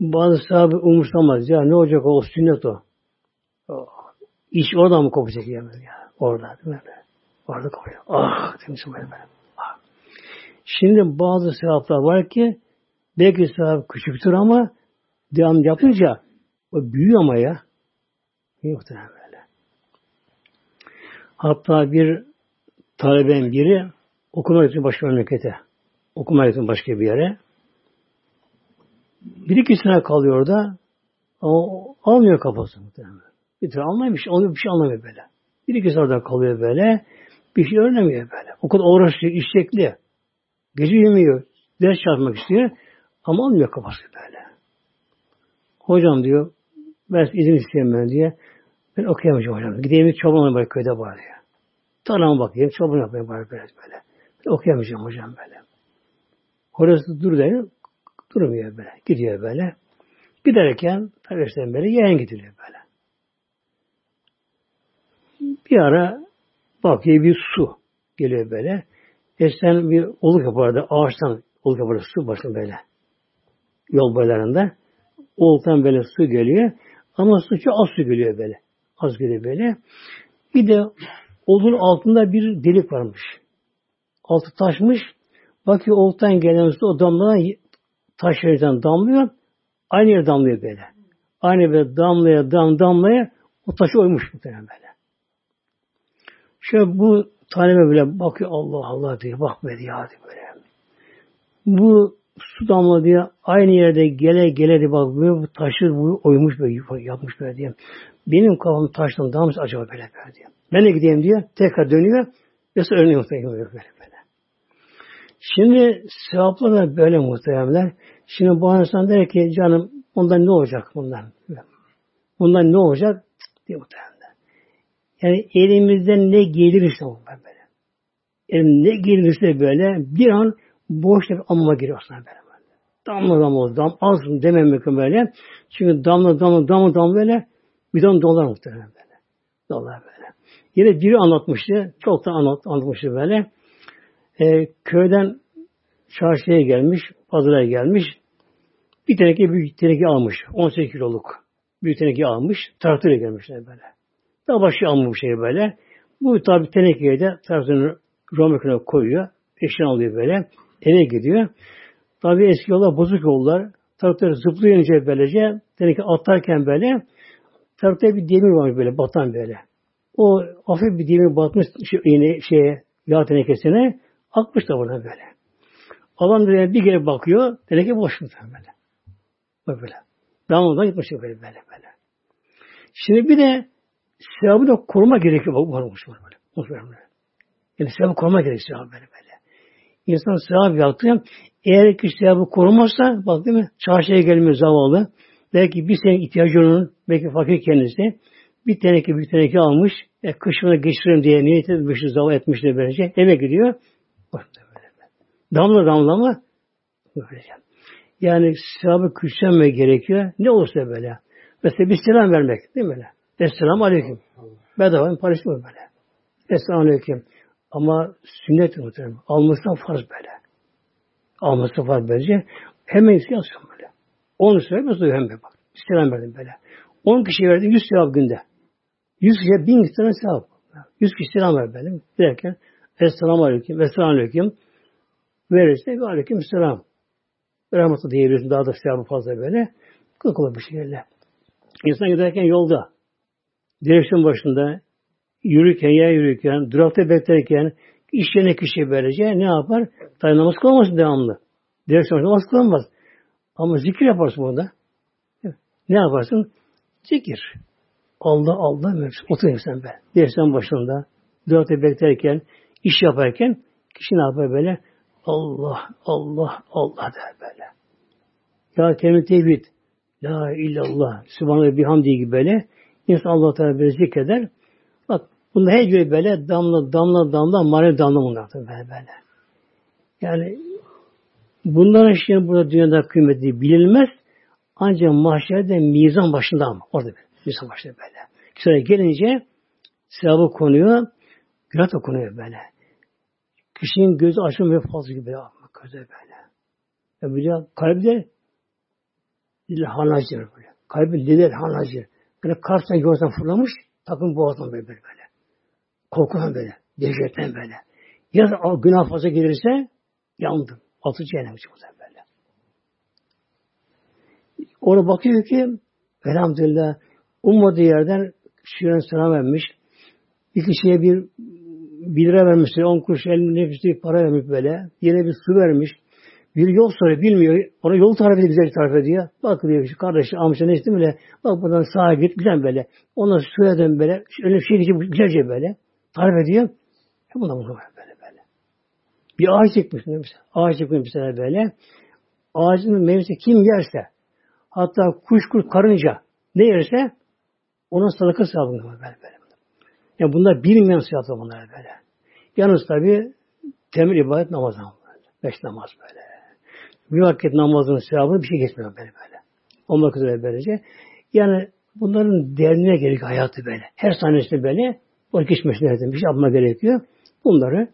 bazı sahabe umursamaz. Ya ne olacak o sünnet o. o iş oradan mı kopacak ya? Orada değil mi? Orada kopacak. Ah! Demişim böyle böyle. Ah. Şimdi bazı sevaplar var ki belki sevap küçüktür ama devam yapınca o büyüyor ama ya. Niye muhtemelen böyle? Hatta bir taleben biri okumaya gitmiş başka memlekete. Okumaya gitmiş başka bir yere. Bir iki sene kalıyor da o almıyor kafasını. Bir türlü almaymış, bir şey anlamıyor böyle. Bir iki sene daha kalıyor böyle. Bir şey öğrenemiyor böyle. O kadar uğraşıyor, istekli. Gece yemiyor. Ders çalışmak istiyor. Ama almıyor kafası böyle. Hocam diyor, ben izin isteyeyim ben diye. Ben okuyamayacağım hocam. Gideyim çobanla bak köyde bari diyor. Tarlama bakayım, çoban yapmaya bari biraz böyle. Ben okuyamayacağım hocam böyle. Orası dur diyor. Durmuyor böyle. Gidiyor böyle. Giderken kardeşlerim böyle yeğen gidiyor böyle. Bir ara bakıyor bir su geliyor böyle. Eskiden bir oluk yapardı. Ağaçtan oluk yapardı. Su başında böyle. Yol boylarında. Oluktan böyle su geliyor. Ama su çok az su geliyor böyle. Az geliyor böyle. Bir de olunun altında bir delik varmış. Altı taşmış. Bakıyor oluktan gelen su o damladan taş yerden damlıyor. Aynı yer damlıyor böyle. Aynı böyle damlaya dam damlaya o taşı oymuş bir tane böyle. Şöyle bu talebe bile bakıyor Allah Allah diye bak be diye hadi böyle. Bu su damla diye aynı yerde gele gele diye bak bu taşı bu oymuş böyle yapmış böyle diye. Benim kafam taştan dammış acaba böyle böyle diye. Ben de gideyim diye tekrar dönüyor. Yoksa örneğin böyle böyle. Şimdi sevaplar böyle muhteremler. Şimdi bu insan der ki canım ondan ne olacak bundan? Bundan ne olacak? Diye muhteremler. Yani elimizden ne gelirse böyle. Elim ne gelirse böyle bir an boş bir amma giriyor aslında böyle. Damla damla dam az demem mümkün böyle. Çünkü damla damla damla damla böyle milyon dolar muhtemelen böyle. Dolar böyle. Yine biri anlatmıştı. Çok da anlat, anlatmıştı böyle. Ee, köyden çarşıya gelmiş, pazara gelmiş. Bir teneke büyük teneke almış. on sekiz kiloluk büyük teneke almış. Traktörle gelmişler böyle. Daha başı almış şey böyle. Bu tabi tenekeye de traktörünü romekine koyuyor. Eşini alıyor böyle. Eve gidiyor. Tabi eski yollar bozuk yollar. Traktör zıplayınca böylece teneke atarken böyle traktörde bir demir varmış böyle batan böyle. O hafif bir demir batmış yine şeye yağ tenekesine akmış da oradan böyle. Adam böyle bir kere bakıyor teneke boş mu böyle. Böyle. Damladan gitmiş böyle böyle böyle. Şimdi bir de sevabı da koruma gerekiyor. Bu var böyle. Yani sevabı koruma gerekiyor. Sevabı böyle böyle. İnsan sevabı yaptı. Eğer ki sevabı korumazsa bak değil mi? Çarşıya gelmiyor zavallı. Belki bir sene ihtiyacı olan, belki fakir kendisi bir teneke bir teneke almış. E, kışını geçirelim diye niyet etmişti. Zavallı etmişti böylece. Eve gidiyor. Böyle böyle. Damla damla mı? Böyle. Yani sevabı küçülmeye gerekiyor. Ne olursa böyle. Mesela bir selam vermek değil mi öyle? Esselamu Aleyküm. Bedava parası mı böyle? Esselamu Aleyküm. Ama sünnet muhtemelen. Almasına farz böyle. Almasına farz böylece. Hemen yazsın böyle. Onu söylemez duyuyor hemen bak. Selam verdim böyle. on kişiye verdim yüz sevap günde. yüz kişiye bin tane sevap. yüz kişi selam ver böyle. Derken Esselamu Aleyküm. Esselamu Aleyküm. Verirse ve Aleyküm Selam. Rahmetli diyebilirsin. Daha da sevabı fazla böyle. Kılık olur bir şeyle. İnsan giderken yolda direksiyon başında yürürken, yer yürürken, durakta beklerken, iş yerine kişi böylece ne yapar? Tabi namaz kılamazsın devamlı. Direksiyon başında namaz kılamaz. Ama zikir yaparsın orada. Ne yaparsın? Zikir. Allah Allah verirsin. Otur sen ben. Direksiyon başında, durakta beklerken, iş yaparken kişi ne yapar böyle? Allah, Allah, Allah der böyle. Ya kelime-i tevhid. La illallah. Sübhanallah bihamdihi gibi böyle. İnsan Allah-u Teala böyle zikreder. Bak bunda her biri böyle damla damla damla manevi damla bunlar tabii böyle, böyle. Yani bunların şimdi burada dünyada kıymeti bilinmez. Ancak mahşerde mizan başında ama. Orada böyle. Mizan başında böyle. Sonra gelince sevabı konuyor. Günah da konuyor böyle. Kişinin gözü açın ve fazla gibi böyle. Gözü böyle. Ya böyle kalbi de lilhanacır böyle. Kalbi lilhanacır. Böyle karşısına yorsan fırlamış, takım boğazdan böyle böyle. Korkudan böyle, dehşetten böyle. Ya günah fazla gelirse, yandım. Altı cehenneme çıkacak böyle. Orada bakıyor ki, elhamdülillah, ummadığı yerden şirin sıra vermiş, Bir kişiye bir bir lira vermiştir, on kuruş, elli nefisli para vermiş böyle. Yine bir su vermiş. Bir yol soruyor, bilmiyor. Ona yol tarif ediyor, güzel tarif ediyor. Bak diyor ki kardeşim, amca ne istin bile? Bak buradan sağa git, güzel böyle. Ona suya dön böyle. Öyle bir şey diyecek, güzelce böyle. Tarif ediyor. E buna bu böyle böyle. Bir ağaç dikmiş. Ağaç dikmiş bir sene böyle. Ağacın meyvesi kim yerse, hatta kuş, kurt, karınca ne yerse onun sadaka sevabını böyle böyle. Yani bunlar bilmeyen sıfatlar bunlar böyle. Yalnız tabi temel ibadet namaz namaz. Beş namaz böyle. Bir vakit namazının sevabını bir şey geçmiyor böyle böyle. Olmak üzere böylece. Yani bunların değerine gerek hayatı böyle. Her saniyesinde böyle vakit geçmesi lazım. Bir şey yapma gerekiyor. Bunları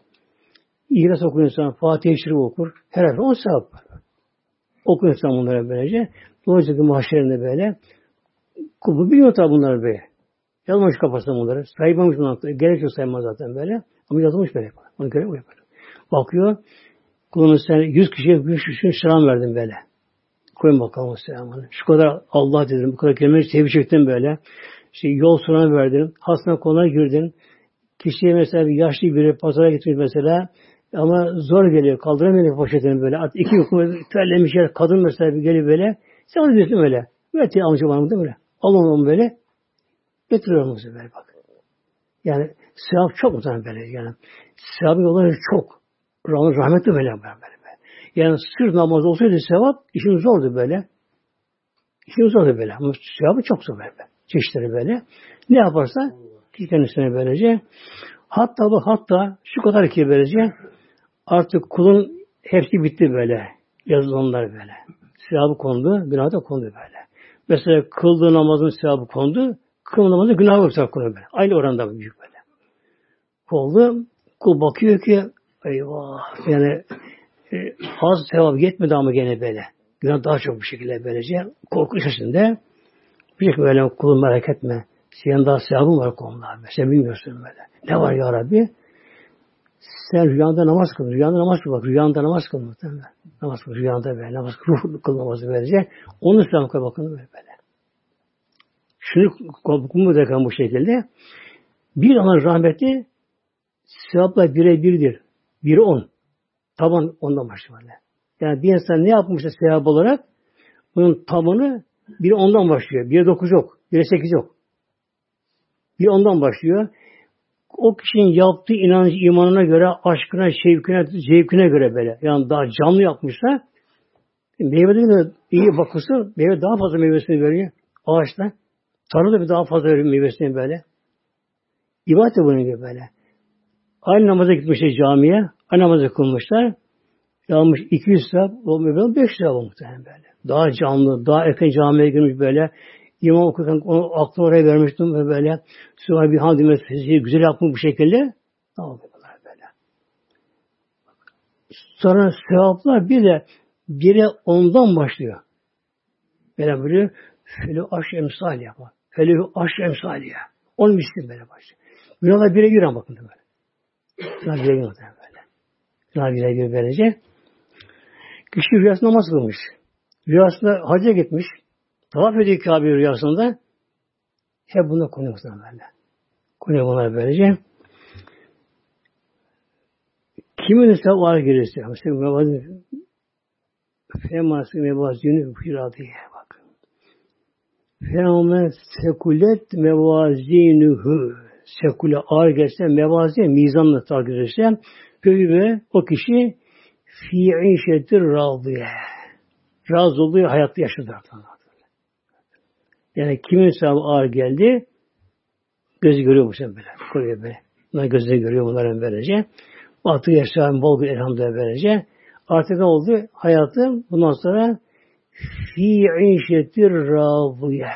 İhlas okuyan insan Fatiha-i Şerif okur. Her hafta on sevap var. Okuyan insan bunlara böylece. Dolayısıyla mahşerinde böyle. Bu biliyor tabi bunları böyle. Yazmamış kafasına bunları. Saymamış bunları. Gerek yok saymaz zaten böyle. Ama yazılmış böyle yapar. Ona göre o yapar. Bakıyor. Kulunu sen yüz kişiye yüz kişiye selam verdin böyle. Koyun bakalım o selamını. Şu kadar Allah dedim. Bu kadar kelimeyi tebrik ettim böyle. İşte yol sorunu verdin. Hastane konuya girdin. Kişiye mesela bir yaşlı biri pazara gitmiş mesela. Ama zor geliyor. Kaldıramıyor poşetini böyle. At iki yukarı terlemiş yer. Kadın mesela bir geliyor böyle. Sen onu diyorsun böyle. Evet ya amca bana da böyle. Al onu böyle. Getiriyorum bize böyle bak. Yani sevap çok mu sana böyle? Yani sevabın olanı çok. Rahmetli böyle böyle böyle. Yani sırf namaz olsaydı sevap işimiz zordu böyle. İşimiz zordu böyle. Ama sevabı çok zor böyle. Çeşitleri böyle. Ne yaparsa ki kendisine böylece. Hatta bak hatta şu kadar ki böylece artık kulun hepsi bitti böyle. Yazılanlar böyle. Sevabı kondu. Günah da kondu böyle. Mesela kıldığı namazın sevabı kondu. Kılma namazı günah olursa kılıyor böyle. Aynı oranda büyük böyle. Oldu. Kul bakıyor ki eyvah yani e, az sevap yetmedi ama gene böyle. Günah daha çok bir şekilde böylece korku içerisinde bir şey böyle kulum merak etme. Senin daha sevabın var konuda. Sen bilmiyorsun böyle. Ne var ya Rabbi? Sen rüyanda namaz kılın. Rüyanda namaz kıl bak. Rüyanda namaz kılın. Namaz kıl. Rüyanda böyle namaz kıl. Ruh kıl namazı böylece. Onun sevabına bakın böyle böyle. Şunu korkumu da bu şekilde. Bir alan rahmeti sevapla bire birdir. Biri on. Taban ondan başlıyor. Yani bir insan ne yapmışsa sevap olarak bunun tabanı biri ondan başlıyor. Biri dokuz yok. Biri sekiz yok. Biri ondan başlıyor. O kişinin yaptığı inancı imanına göre, aşkına, şevkine, zevkine göre böyle. Yani daha canlı yapmışsa meyveden de iyi bakılsa meyve daha fazla meyvesini veriyor. Ağaçta. Tanrı da bir daha fazla verir meyvesini böyle. İbadet de bunun gibi böyle. Aynı namaza gitmişler camiye. Aynı namaza kılmışlar. Almış iki yüz sevap, o meyveden beş yüz sevap muhtemelen böyle. Daha canlı, daha erken camiye girmiş böyle. İmam okurken onu aklına oraya vermiştim ve böyle. Sonra bir hamd-i mesleği güzel yapmış bu şekilde. Ne oluyor bunlar böyle. Sonra sevaplar bir de bire ondan başlıyor. Böyle böyle Felü aş emsal yapma. Felü aş emsal ya. Onun misli böyle başlıyor. Günahlar bire giren bakın böyle. Günahlar bire giren böyle. Günahlar bire giren böylece. Kişi rüyasında namaz kılmış. Rüyasında hacca gitmiş. Tavaf ediyor Kabe'yi rüyasında. Hep buna konuyor muhtemelen böyle. Konuyor bunlar böylece. Kimin ise o ağır gelirse. Mesela mevazı Femas'ın mevazı yönü hücratiye bak. Fenomen sekulet mevazinühü. Sekule ağır gelse, mevazin mizanla takip ederse, böyle o kişi fi'işetir razıya. Razı olduğu hayatta yaşadır. Yani kimin sevabı ağır geldi, gözü görüyor bu sen böyle. Koyuyor böyle. Bunlar gözleri görüyor bunların böylece. Artık yaşayan bol bir elhamdülillah böylece. Artık ne oldu? Hayatım bundan sonra fi işetir raviye.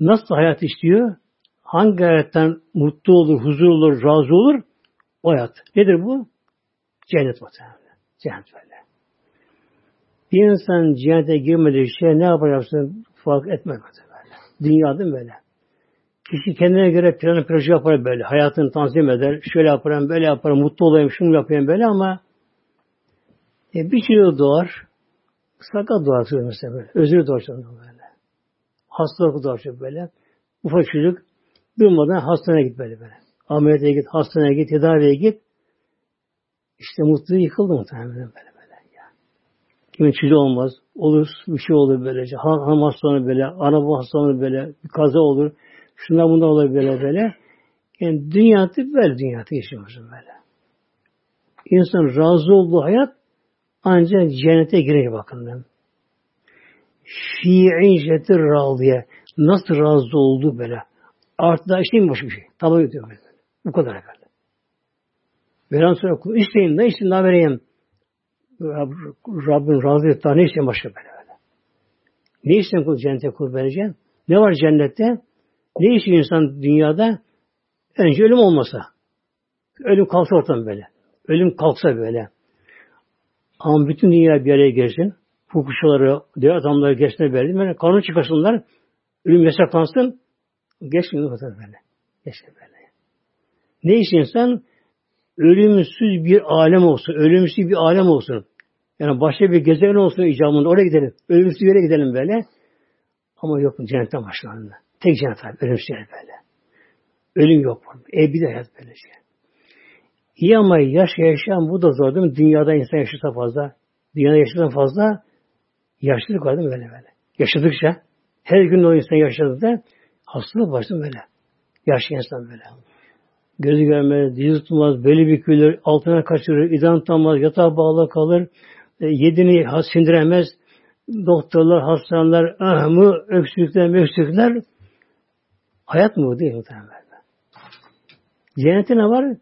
Nasıl hayat istiyor? Hangi hayattan mutlu olur, huzur olur, razı olur? O hayat. Nedir bu? Cennet vatanı. Cennet böyle. Bir insan cennete girmediği şey ne yapacaksın? Fark etmez böyle. Dünyada böyle. Kişi kendine göre planı proje yapar böyle. Hayatını tanzim eder. Şöyle yaparım, böyle yaparım, mutlu olayım, şunu yapayım böyle ama e, bir şey doğar. Sakat doğar mesela böyle. Özür doğar böyle. Hastalık doğar böyle. Ufak çocuk durmadan hastaneye git böyle böyle. ameliyata git, hastaneye git, tedaviye git. İşte mutlu yıkıldı muhtemelen böyle böyle. Yani. Kimin çocuğu olmaz. Olur, bir şey olur böylece. Hanım hastalığı böyle, araba hastalığı böyle, bir kaza olur. Şundan bundan olur böyle böyle. Yani dünyada böyle dünyada yaşıyoruz böyle. İnsan razı olduğu hayat ancak cennete girer bakın. Fi'incetir razıya. Nasıl razı oldu böyle? Artı da işte mi başka bir şey? Tabi diyor böyle. Bu kadar efendim. Veren sonra kul isteyeyim de işte daha vereyim. Rab, Rabbim razı etti. Ne isteyeyim başka böyle böyle. Ne isteyeyim kul cennete kul vereceğim? Ne var cennette? Ne istiyor insan dünyada? Önce ölüm olmasa. Ölüm kalsa ortam böyle. Ölüm kalksa böyle. Ama bütün dünya bir araya gelsin. Hukukçuları, diğer adamları geçsin böyle. Yani kanun çıkarsınlar. Ölüm yasaklansın. Geçmiyor kadar böyle. Geçmiyor böyle. Ne iş insan? Ölümsüz bir alem olsun. Ölümsüz bir alem olsun. Yani başka bir gezegen olsun icabında. Oraya gidelim. Ölümsüz yere gidelim böyle. Ama yok cennetten başlandı. Tek cennet var. Ölümsüz yer böyle. Ölüm yok. Ebedi hayat böylece. İyi ama yaş yaşayan bu da zor değil mi? Dünyada insan yaşasa fazla. Dünyada yaşadıktan fazla yaşlılık var değil mi? Böyle böyle. Yaşadıkça her gün o insan yaşadıkça hastalık başlıyor böyle. Yaşlı insan böyle. Gözü görmez, dizi tutmaz, beli bükülür, altına kaçırır, idam tutamaz, yatağa bağlı kalır, yediğini sindiremez. Doktorlar, hastaneler, ahmı, öksürükler, möksürükler. Hayat mı bu değil mi? Cennette ne var?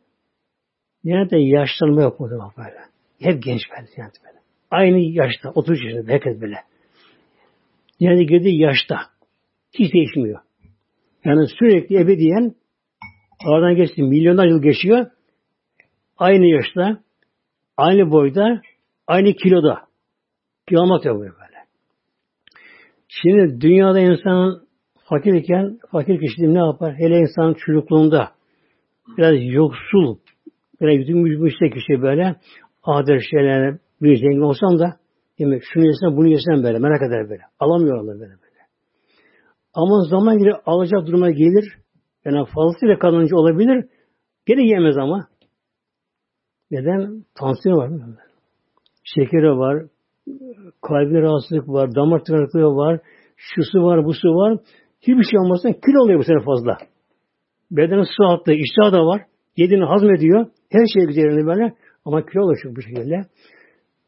Cennette yaşlanma yok mu? Bak böyle. Hep genç böyle cennette böyle. Aynı yaşta, otuz yaşında herkes böyle. Cennete girdiği yaşta. Hiç değişmiyor. Yani sürekli ebediyen aradan geçti. Milyonlarca yıl geçiyor. Aynı yaşta, aynı boyda, aynı kiloda. Kıyamet yok böyle. Şimdi dünyada insanın fakir iken, fakir kişiliği ne yapar? Hele insanın çocukluğunda biraz yoksul, biraz yüzümüzde kişi böyle adet şeylerine bir zengin olsam da demek şunu yesen bunu yesen böyle merak eder böyle. Alamıyorlar böyle böyle. Ama zaman gelir alacak duruma gelir. Yani fazlasıyla kalınca olabilir. Gene yiyemez ama. Neden? Tansiyon var mı? Şekeri var. Kalbine rahatsızlık var. Damar tıkanıklığı var. Şusu var, busu var. Hiçbir şey olmasın kilo oluyor bu sene fazla. Bedenin sıhhatı, iştahı da var. Yediğini hazmediyor. Her şey güzelini böyle. Ama kilo alışıyor bu şekilde.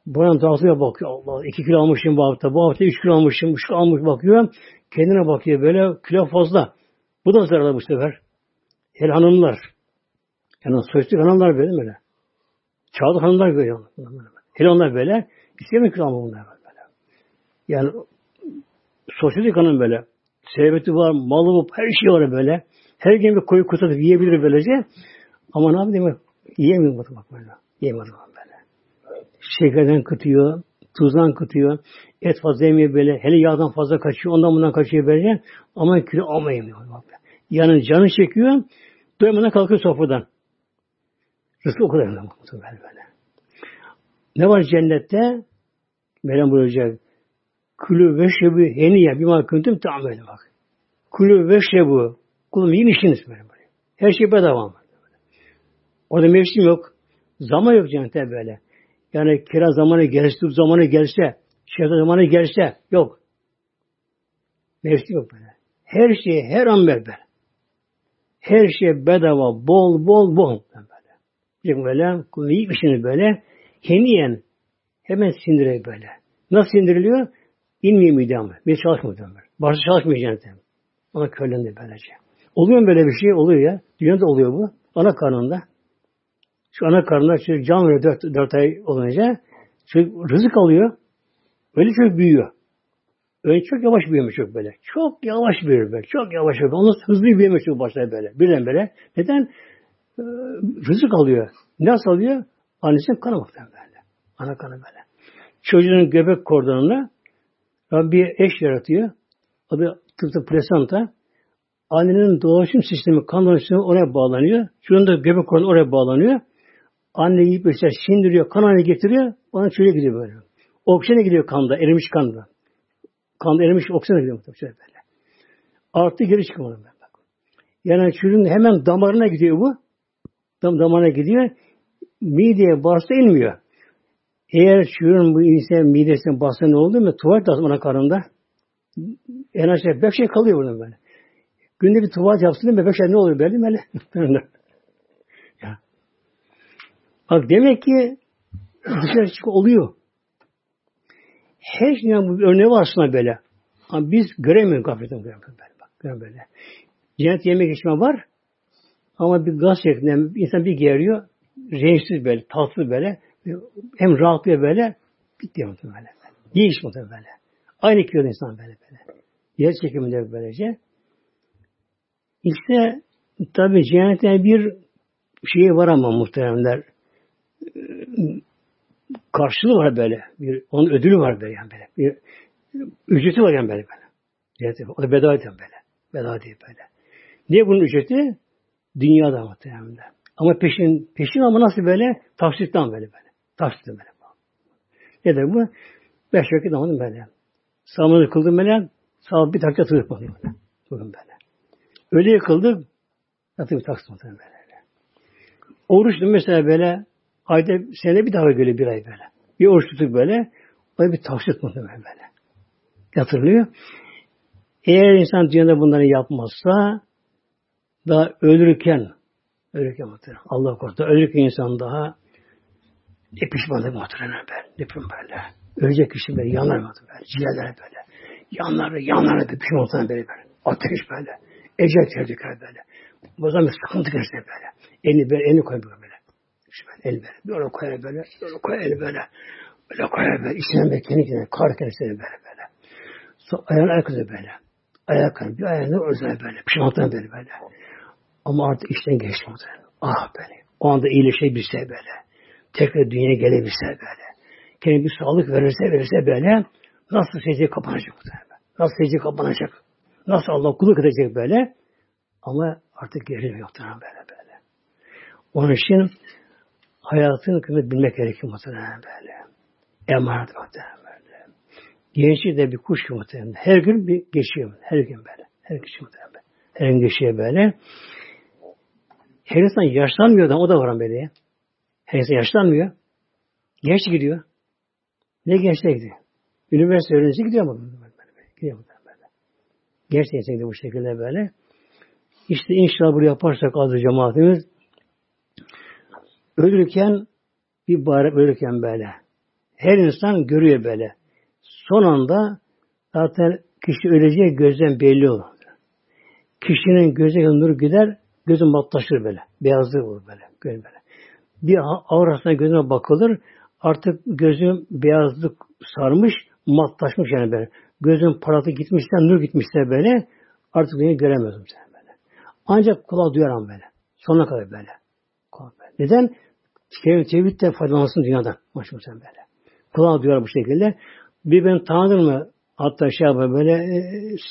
Bana dağıtıyor bakıyor. Allah iki kilo almışım bu hafta. Bu hafta üç kilo almışım. Üç kilo almış bakıyor. Kendine bakıyor böyle. Kilo fazla. Bu da zararlı bu sefer. El hanımlar. Yani sosyal hanımlar böyle böyle. Çağlı hanımlar böyle. El onlar böyle. İstemiyor kilo alma bunlar böyle. Yani sosyal hanım böyle. Serveti var, malı var, her şey var böyle. Her gün bir koyu kurtarıp yiyebilir böylece. Ama ne yapayım? Yiyemiyor bak böyle. Yiyemiyor böyle. Şekerden kıtıyor, tuzdan kıtıyor, et fazla yemiyor böyle. Hele yağdan fazla kaçıyor, ondan bundan kaçıyor böylece. Ama kilo almayamıyor bak böyle. Yani canı çekiyor, doyamadan kalkıyor sofradan. Rızkı o kadar önemli böyle böyle. Ne var cennette? Mevlam buyuracak. Kulü ve şebu heniye bima kuntum ta'melun bak. Kulü ve şebu. Kulum yiyin işiniz böyle böyle. Her şey bedava var. Orada mevsim yok. Zaman yok cennette böyle. Yani kira zamanı gelse, tut zamanı gelse, şehir zamanı gelse yok. Mevsim yok böyle. Her şey her an böyle. Her şey bedava, bol bol bol böyle. Çünkü böyle kulum yiyin işiniz böyle. Heniyen hemen sindireyim böyle. Nasıl sindiriliyor? İnmeyeyim midem. Bir çalışmıyorum böyle. Başta çalışmayacağım cennette. Ama körlendi böylece. Oluyor mu böyle bir şey? Oluyor ya. Dünyada oluyor bu. Ana karnında. Şu ana karnında çocuk can veriyor dört, dört ay olunca. Çocuk rızık alıyor. Öyle çocuk büyüyor. Öyle çok yavaş büyüyor çocuk böyle. Çok yavaş büyüyor böyle. Çok yavaş büyüyor. Ondan hızlı büyüyor çocuk başlar böyle. Birden böyle. Neden? Ee, rızık alıyor. Nasıl alıyor? Annesinin kanı baktan böyle. Ana kanı böyle. Çocuğun göbek kordonuna bir eş yaratıyor. Adı tıpta plasanta. Annenin dolaşım sistemi, kan dolaşım oraya bağlanıyor. Şunun da göbek kordonu oraya bağlanıyor. Anne yiyip işte sindiriyor, kan haline getiriyor. Ona şöyle gidiyor böyle. Oksijene gidiyor kanda, erimiş kanda. Kanda erimiş oksijene gidiyor böyle. Artı geri çıkmadan böyle. Yani çocuğun hemen damarına gidiyor bu. dam damana gidiyor, mideye bastı inmiyor. Eğer şuyun bu insan midesine bastı ne oldu mu? Tuvalet lazım ona karnında. En aşağı beş şey kalıyor burada böyle. Günde bir tuvalet yapsın değil mi? Beş şey ne oluyor böyle mi? Ya. Bak demek ki dışarı çık oluyor. Her şeyden bu örneği var aslında böyle. Ama biz göremiyoruz gafletten böyle. Bak, böyle. Cennet yemek içme var. Ama bir gaz şeklinde insan bir geriyor. Renksiz böyle, tatsız böyle. Hem rahatlıyor böyle. Bitti ya böyle. Değil iş mutlaka böyle. Aynı kiloda insan böyle böyle. Yer çekiminde böylece. İşte tabi cennette bir şeye var ama muhtemelenler. Karşılığı var böyle. Bir, onun ödülü var böyle yani böyle. Bir, ücreti var yani böyle böyle. Cennette, o da bedava diyor böyle. Bedava diyor böyle. Niye bunun ücreti? Dünyada muhtemelenler. Ama peşin, peşin ama nasıl böyle? Tavsizden böyle böyle. Tavsizden böyle. Ne demek bu? Beş vakit namazın böyle. Sağımızı kıldım böyle. Sağ bir takla tutup bakıyor böyle. Tutup böyle. Öyle yıkıldık. Yatı bir taksit muhtemelen böyle. Oruçlu mesela böyle. Ayda sene bir daha geliyor bir ay böyle. Bir oruç tutup böyle. Böyle bir taksit muhtemelen böyle. Yatırılıyor. Eğer insan dünyada bunları yapmazsa daha ölürken ölürken muhtemelen. Allah korusun. Ölürken insan daha ne pişmanlık muhtemelen böyle. Ne böyle. Ölecek kişi böyle yanar muhtemelen. Ciğerler böyle. Yanar ve yanar ve pişman muhtemelen böyle böyle. Ateş böyle. Ecel tercihler böyle. O zaman sıkıntı geçti böyle. Elini böyle, elini koyuyor böyle. El böyle. Bir onu koyar böyle, bir onu koyar el böyle. Böyle koyar böyle. İçinden böyle kendi kendine, kar kendisine böyle böyle. Sonra ayağını ayakları böyle. Ayağı kayın. Bir ayağını özel böyle. Pişmanlıktan böyle böyle. Ama artık işten geçti muhtemelen. Ah böyle. O anda iyileşebilse böyle. Tekrar dünyaya gelebilse böyle. Kendine bir sağlık verirse verirse böyle. Nasıl secdeye kapanacak muhtemelen. Nasıl secdeye kapanacak. Nasıl Allah kulluk edecek böyle? Ama artık gerilim yoktur böyle böyle. Onun için hayatın kıymetini bilmek gerekir muhtemelen böyle. Emanet muhtemelen böyle. Gençlik de bir kuş gibi muhtemelen. Her gün bir geçiyor. Her gün böyle. Her gün muhtemelen böyle. Her gün geçiyor böyle. Her insan yaşlanmıyor da o da var böyle. Her insan yaşlanmıyor. Genç gidiyor. Ne gençliğe gidiyor? Üniversite öğrencisi gidiyor ama gidiyor mu? Gerçekten de bu şekilde böyle. İşte inşallah bunu yaparsak azı cemaatimiz ölürken bir bari ölürken böyle. Her insan görüyor böyle. Son anda zaten kişi öleceği gözden belli olur. Kişinin göze nur gider, gözü matlaşır böyle. Beyazlığı olur böyle. Göz böyle. Bir avrasına gözüne bakılır. Artık gözün beyazlık sarmış, matlaşmış yani böyle. Gözün parası gitmişse, nur gitmişse böyle artık beni göremiyordum sen böyle. Ancak kulağı duyaram böyle. Sonuna kadar böyle. böyle. Neden? Tevhidden faydalansın dünyadan. Maşallah sen böyle. Kulağı duyar bu şekilde. Bir beni tanıdın mı? Hatta şey yapar böyle e,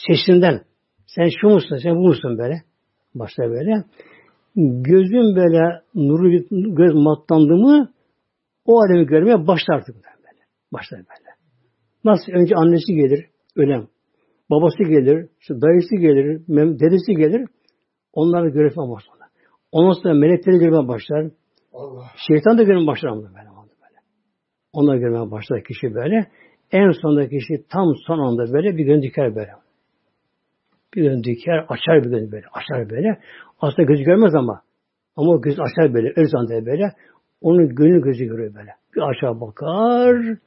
sesinden. Sen şu musun? Sen bu musun böyle? Başta böyle. Gözün böyle nuru göz matlandı mı o alemi görmeye başlar artık böyle. Başlar böyle. Nasıl? Önce annesi gelir. Ölen. Babası gelir, şu dayısı gelir, dedesi gelir. Onlarla görevle başlar. Ondan sonra melekleri görmeye başlar. Allah. Şeytan da görmeye başlar. Onlar görmeye başlar kişi böyle. En sonunda kişi tam son anda böyle bir gün diker böyle. Bir gün diker, açar bir gün böyle. Açar böyle. Aslında gözü görmez ama. Ama o göz açar böyle. Öyle zanda böyle. Onun gönül gözü görüyor böyle. Bir aşağı bakar.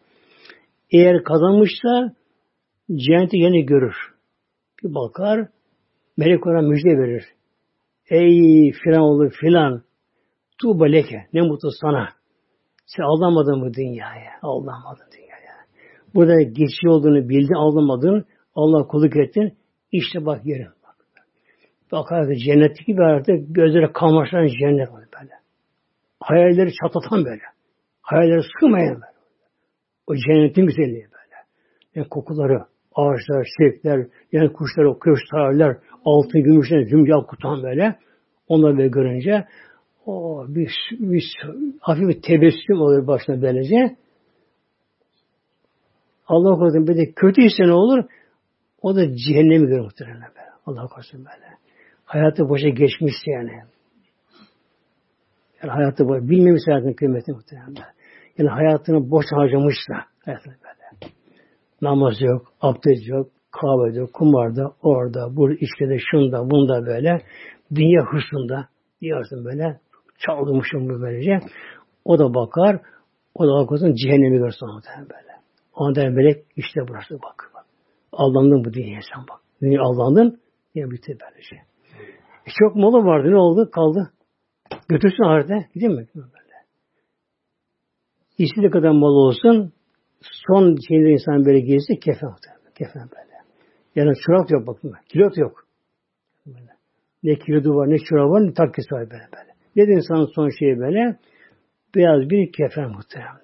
Eğer kazanmışsa cenneti yeni görür. Bir bakar, melek ona müjde verir. Ey filan olur filan, tuğba leke, ne mutlu sana. Sen aldanmadın mı dünyaya? Aldanmadın dünyaya. Burada geçici olduğunu bildin, aldanmadın, Allah'a kulluk ettin. İşte bak yerin. Bakar ki cennetlik gibi artık gözleri kamaşan cennet var böyle. Hayalleri çatlatan böyle. Hayalleri sıkmayan böyle. O cennetin güzelliği böyle. Yani kokuları, ağaçlar, şevkler, yani kuşlar, o kuşlarlar, altın, gümüşler, zümrüt, kutan böyle. Onları böyle görünce o bir, bir hafif bir tebessüm olur başına böylece. Allah korusun böyle kötüyse ne olur? O da cehennemi görür muhtemelen böyle. Allah korusun böyle. Hayatı boşa geçmişse yani. Yani hayatı boyu bilmemiş hayatının kıymetini muhtemelen. Yani hayatını boş harcamış da hayatını böyle. Namaz yok, abdest yok, kahve yok, kumarda, orada, burada, içkide, şunda, bunda böyle. Dünya hırsında diyorsun böyle. Çaldırmışım bu böylece. O da bakar. O da bakar. Cehennemi görsün muhtemelen böyle. Ona der melek işte burası bak. bak. Allandın bu dünyaya sen bak. Dünya allandın. Dünya bitti böylece. E çok malı vardı. Ne oldu? Kaldı. Götürsün ahirete. Gideyim mi? İstediği kadar malı olsun, son şeyde insan böyle gezdi, kefen muhtemelen. Kefen böyle. Yani çorap yok bakın. Kilot yok. Böyle. Ne kilodu var, ne çorap var, ne takkesi var böyle böyle. Ne de insanın son şeyi böyle? Beyaz bir kefen muhtemelen.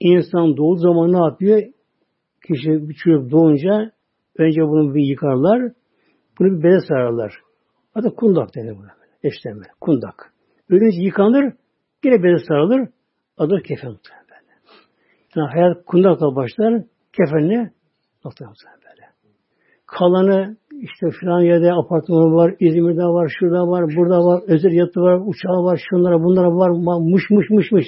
İnsan doğduğu zaman ne yapıyor? Kişi bir çocuk doğunca önce bunu bir yıkarlar, bunu bir beze sararlar. Hatta kundak denir buna. Eşlenme, kundak. Ölünce yıkanır, yine beze sarılır, adı kefen muhtemelen böyle. Yani hayat kundakla başlar, kefenle muhtemelen böyle. Kalanı işte filan yerde apartmanı var, İzmir'de var, şurada var, burada var, özel yatı var, uçağı var, şunlara, bunlara var, muş muş muş muş.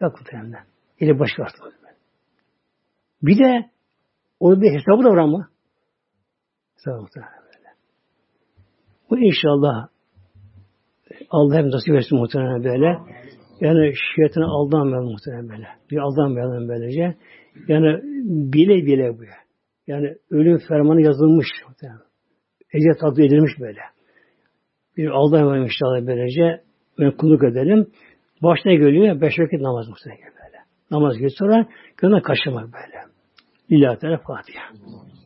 Bak muhtemelen. Yine başka artık. Bir de onun bir hesabı da var ama. Hesabı muhtemelen böyle. Bu inşallah Allah hep nasip etsin muhtemelen böyle. Yani şeytana aldanmayalım muhtemelen böyle. Bir aldanmayalım böylece. Yani bile bile bu. Yani ölüm fermanı yazılmış muhtemelen. Ecel takdir edilmiş böyle. Bir aldanmayalım inşallah böylece. Ben kulluk edelim. Başına geliyor. Beş vakit namaz muhtemelen böyle. Namaz geçiyor sonra gönlüne kaçırmak böyle. Lillahi Teala Fatiha.